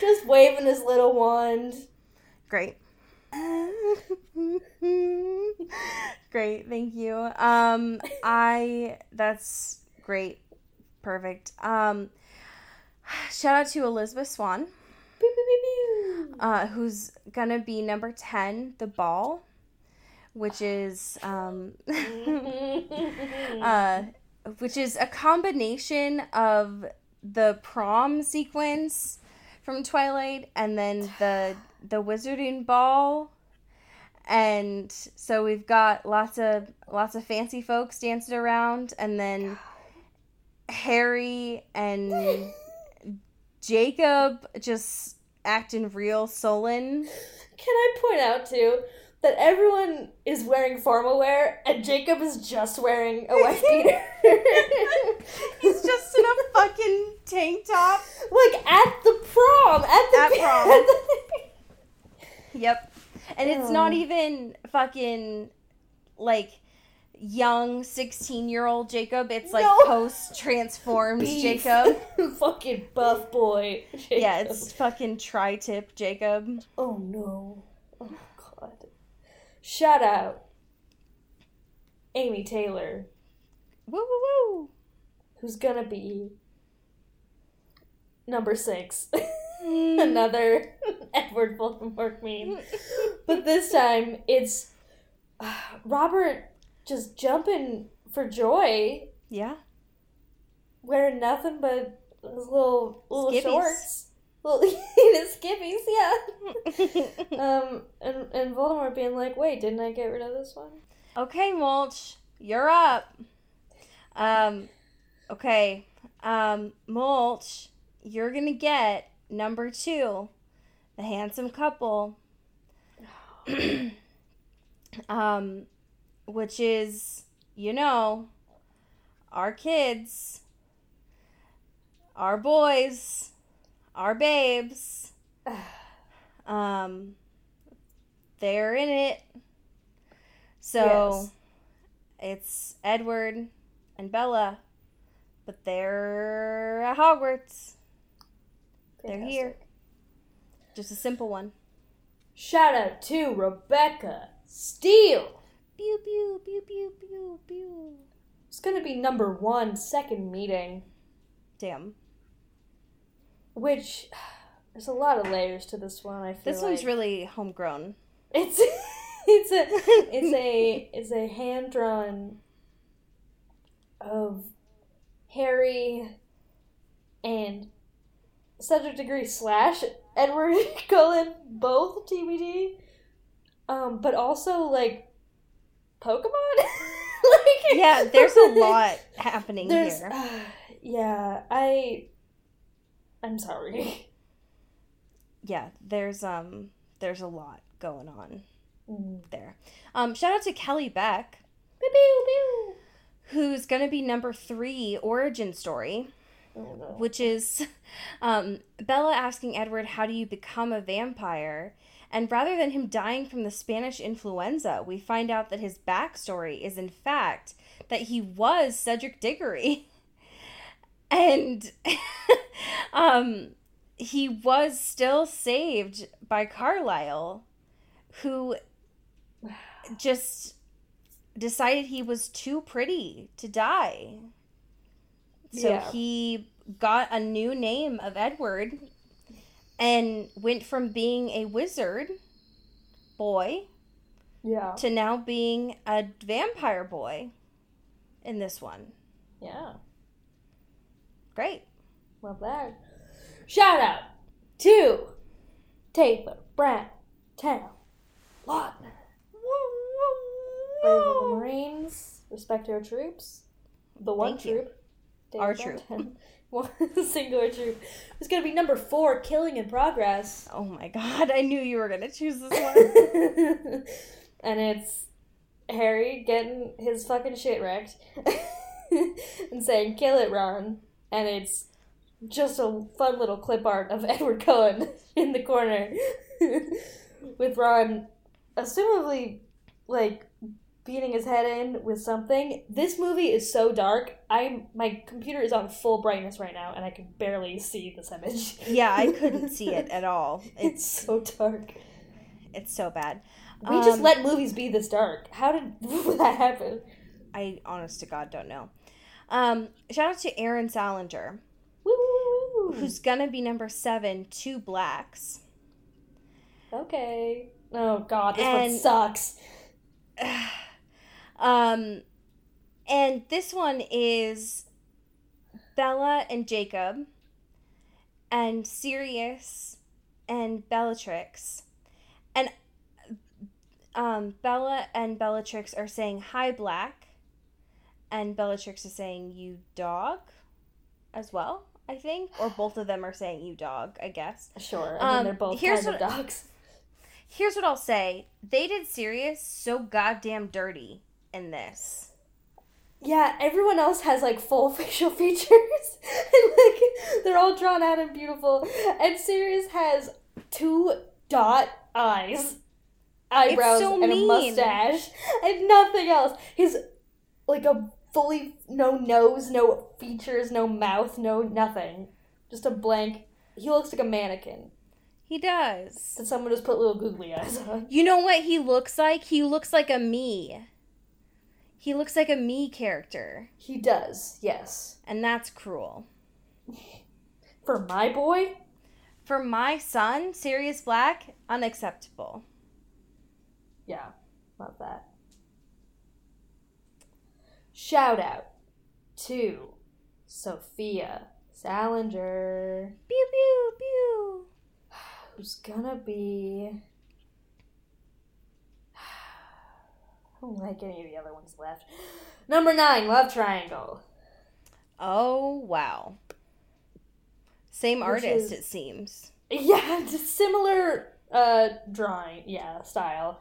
just waving his little wand. Great. Great, thank you. That's great. Perfect. Shout out to Elizabeth Swan. Who's gonna be number 10, the ball, which is a combination of the prom sequence from Twilight, and then the Wizarding Ball. And so we've got lots of fancy folks dancing around, and then Harry and Jacob just acting real sullen. Can I point out, too, that everyone is wearing formal wear, and Jacob is just wearing a white beater. He's just in a fucking tank top. Like, at the prom! Yep. And it's not even fucking, like, young 16-year-old Jacob. It's, like, post-transformed Jacob. Fucking buff boy Jacob. Yeah, it's fucking tri-tip Jacob. Oh, no. Oh, God. Shout out Amy Taylor. Woo, woo, woo. Who's gonna be number 6. Another Edward Voldemort meme. But this time, it's Robert just jumping for joy. Yeah. Wearing nothing but his little skivvies. Shorts. His skivvies, yeah. And Voldemort being like, wait, didn't I get rid of this one? Okay, Mulch, you're up. Okay. Mulch, you're gonna get number 2, the handsome couple, which is, you know, our kids, our boys, our babes. They're in it. So It's Edward and Bella, but they're at Hogwarts. Fantastic. They're here. Just a simple one. Shout out to Rebecca Steele. Pew, pew, pew, pew, pew, pew. It's going to be number 1, second meeting. Damn. Which, there's a lot of layers to this one, I feel like. This one's really homegrown. It's a hand-drawn of Harry and subject degree / Edward Cullen, both TBD, but also like Pokemon. Like, yeah, there's a lot happening here. Yeah, I'm sorry. Yeah, there's a lot going on there. Shout out to Kelly Beck, who's gonna be number 3, origin story. Oh, no. Which is Bella asking Edward, how do you become a vampire? And rather than him dying from the Spanish influenza, we find out that his backstory is, in fact, that he was Cedric Diggory. And he was still saved by Carlisle, who just decided he was too pretty to die. So He got a new name of Edward and went from being a wizard boy to now being a vampire boy in this one. Yeah. Great. Love that. Shout out to Taylor Brantown Lautner. Brave of the Marines. Respect our troops. The one troop. Our troop. Singular troop. It's going to be number 4, Killing in Progress. Oh my God, I knew you were going to choose this one. And it's Harry getting his fucking shit wrecked and saying, kill it, Ron. And it's just a fun little clip art of Edward Cullen in the corner with Ron assumably, like, beating his head in with something. This movie is so dark. My computer is on full brightness right now, and I can barely see this image. Yeah, I couldn't see it at all. It's so dark. It's so bad. We just let movies be this dark. How did that happen? I, honest to God, don't know. Shout out to Aaron Salinger, who's gonna be number 7, 2 Blacks. Okay. Oh, God, this one sucks. And this one is Bella and Jacob, and Sirius and Bellatrix. And Bella and Bellatrix are saying, "Hi, Black." And Bellatrix is saying, "You dog," as well, I think. Or both of them are saying, "You dog," I guess. Sure. I mean, they're both kind of dogs. Here's what I'll say. They did Sirius so goddamn dirty in this. Yeah, everyone else has, like, full facial features. And, like, they're all drawn out and beautiful. And Sirius has 2 dot eyes. Eyebrows so and a mustache. And nothing else. He's, like, a fully, no nose, no features, no mouth, no nothing. Just a blank. He looks like a mannequin. He does. That someone just put little googly eyes on. You know what he looks like? He looks like a me. He looks like a me character. He does, yes. And that's cruel. For my boy? For my son, Sirius Black, unacceptable. Yeah, love that. Shout out to Sophia Salinger. Pew, pew, pew. Who's gonna be... I don't like any of the other ones left. Number 9, Love Triangle. Oh, wow. Same artist, it seems. Yeah, similar drawing, yeah, style.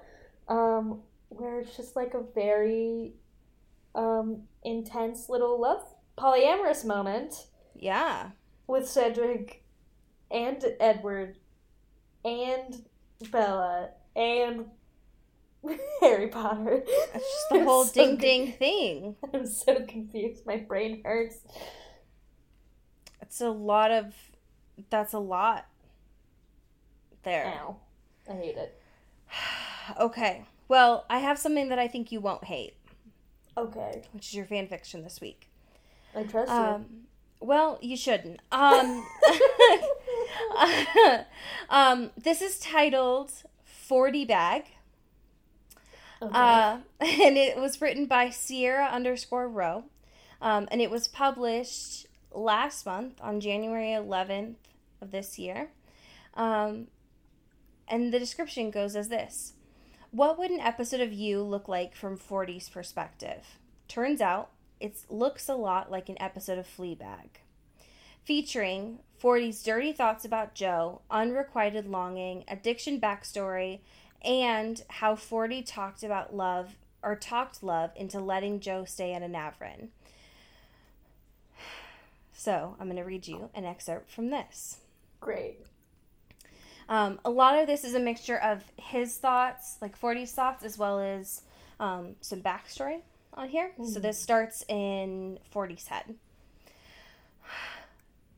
Where it's just like a very intense little love polyamorous moment. Yeah. With Cedric and Edward and Bella and... Harry Potter. That's just the whole ding-ding thing. I'm so confused. My brain hurts. That's a lot there. Ow. I hate it. Okay. Well, I have something that I think you won't hate. Okay. Which is your fan fiction this week. I trust you. Well, you shouldn't. This is titled 40 Bag. Okay. And it was written by Sierra_Rowe, and it was published last month on January 11th of this year. And the description goes as this. What would an episode of You look like from 40's perspective? Turns out, it looks a lot like an episode of Fleabag. Featuring 40's dirty thoughts about Joe, unrequited longing, addiction backstory, and how 40 talked love into letting Joe stay at Anavrin. So I'm going to read you an excerpt from this. Great. A lot of this is a mixture of his thoughts, like 40's thoughts, as well as some backstory on here. Mm-hmm. So this starts in 40's head.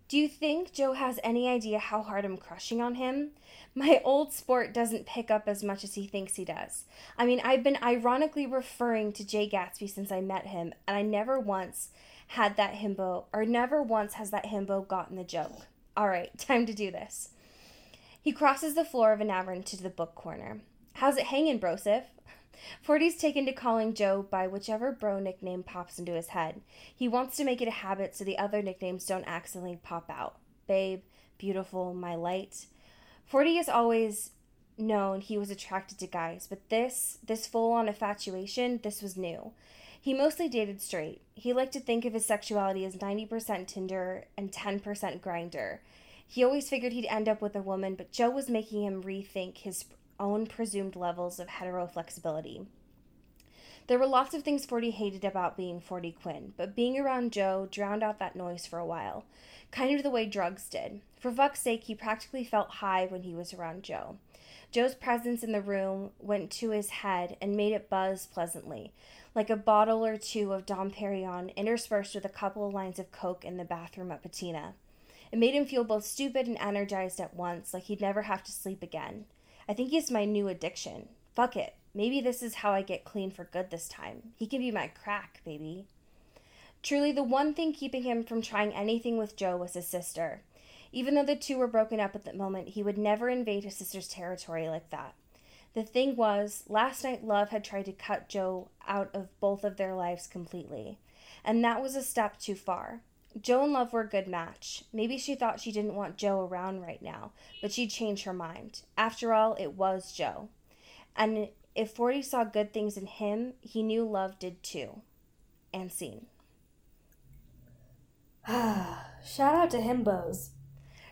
Do you think Joe has any idea how hard I'm crushing on him? My old sport doesn't pick up as much as he thinks he does. I mean, I've been ironically referring to Jay Gatsby since I met him, and I never once has that himbo gotten the joke. All right, time to do this. He crosses the floor of an Anavrin to the book corner. How's it hanging, Brosif? 40's taken to calling Joe by whichever bro nickname pops into his head. He wants to make it a habit so the other nicknames don't accidentally pop out. Babe, beautiful, my light. 40 has always known he was attracted to guys, but this full-on infatuation, this was new. He mostly dated straight. He liked to think of his sexuality as 90% Tinder and 10% Grindr. He always figured he'd end up with a woman, but Joe was making him rethink his own presumed levels of hetero-flexibility. There were lots of things 40 hated about being 40 Quinn, but being around Joe drowned out that noise for a while, kind of the way drugs did. For fuck's sake, he practically felt high when he was around Joe. Joe's presence in the room went to his head and made it buzz pleasantly, like a bottle or two of Dom Perignon interspersed with a couple of lines of coke in the bathroom at Patina. It made him feel both stupid and energized at once, like he'd never have to sleep again. I think he's my new addiction. Fuck it. Maybe this is how I get clean for good this time. He can be my crack, baby. Truly, the one thing keeping him from trying anything with Joe was his sister. Even though the two were broken up at that moment, he would never invade his sister's territory like that. The thing was, last night Love had tried to cut Joe out of both of their lives completely. And that was a step too far. Joe and Love were a good match. Maybe she thought she didn't want Joe around right now, but she'd changed her mind. After all, it was Joe. And if Forty saw good things in him, he knew Love did too. And scene. Shout out to himbos.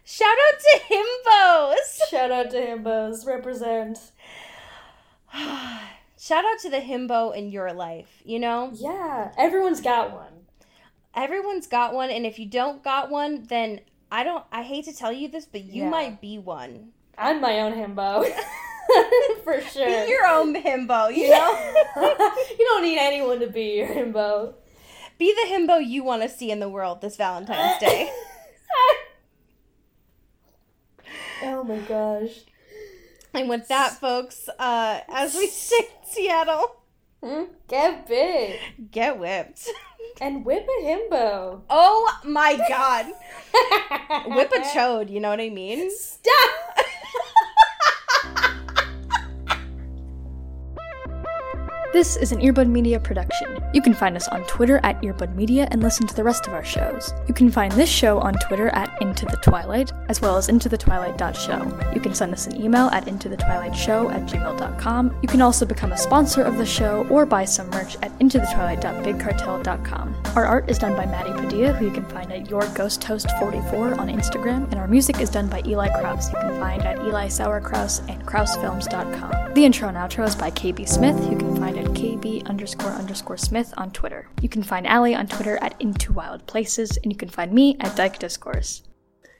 Shout out to himbos! Shout out to himbos. Represent. Shout out to the himbo in your life, you know? Yeah, everyone's got one. Everyone's got one, and if you don't got one, then I hate to tell you this, but you might be one. I'm my own himbo. For sure. Be your own himbo, you know? You don't need anyone to be your himbo. Be the himbo you want to see in the world this Valentine's Day. Oh my gosh. And with that, folks, as we sing Seattle, get big. Get whipped. And whip a himbo. Oh my god. Whip a chode, you know what I mean? Stop! This is an Earbud Media production. You can find us on Twitter at Earbud Media and listen to the rest of our shows. You can find this show on Twitter at Into the Twilight, as well as intothetwilight.show. You can send us an email at intothetwilight.show@gmail.com. You can also become a sponsor of the show or buy some merch at intothetwilight.bigcartel.com. Our art is done by Maddie Padilla, who you can find at YourGhostHost44 on Instagram, and our music is done by Eli Krause, you can find at EliSauerkraus and KrauseFilms.com. The intro and outro is by KB Smith, you can find at KB__Smith on Twitter. You can find Allie on Twitter at Into Wild Places, and you can find me at Dyke Discourse.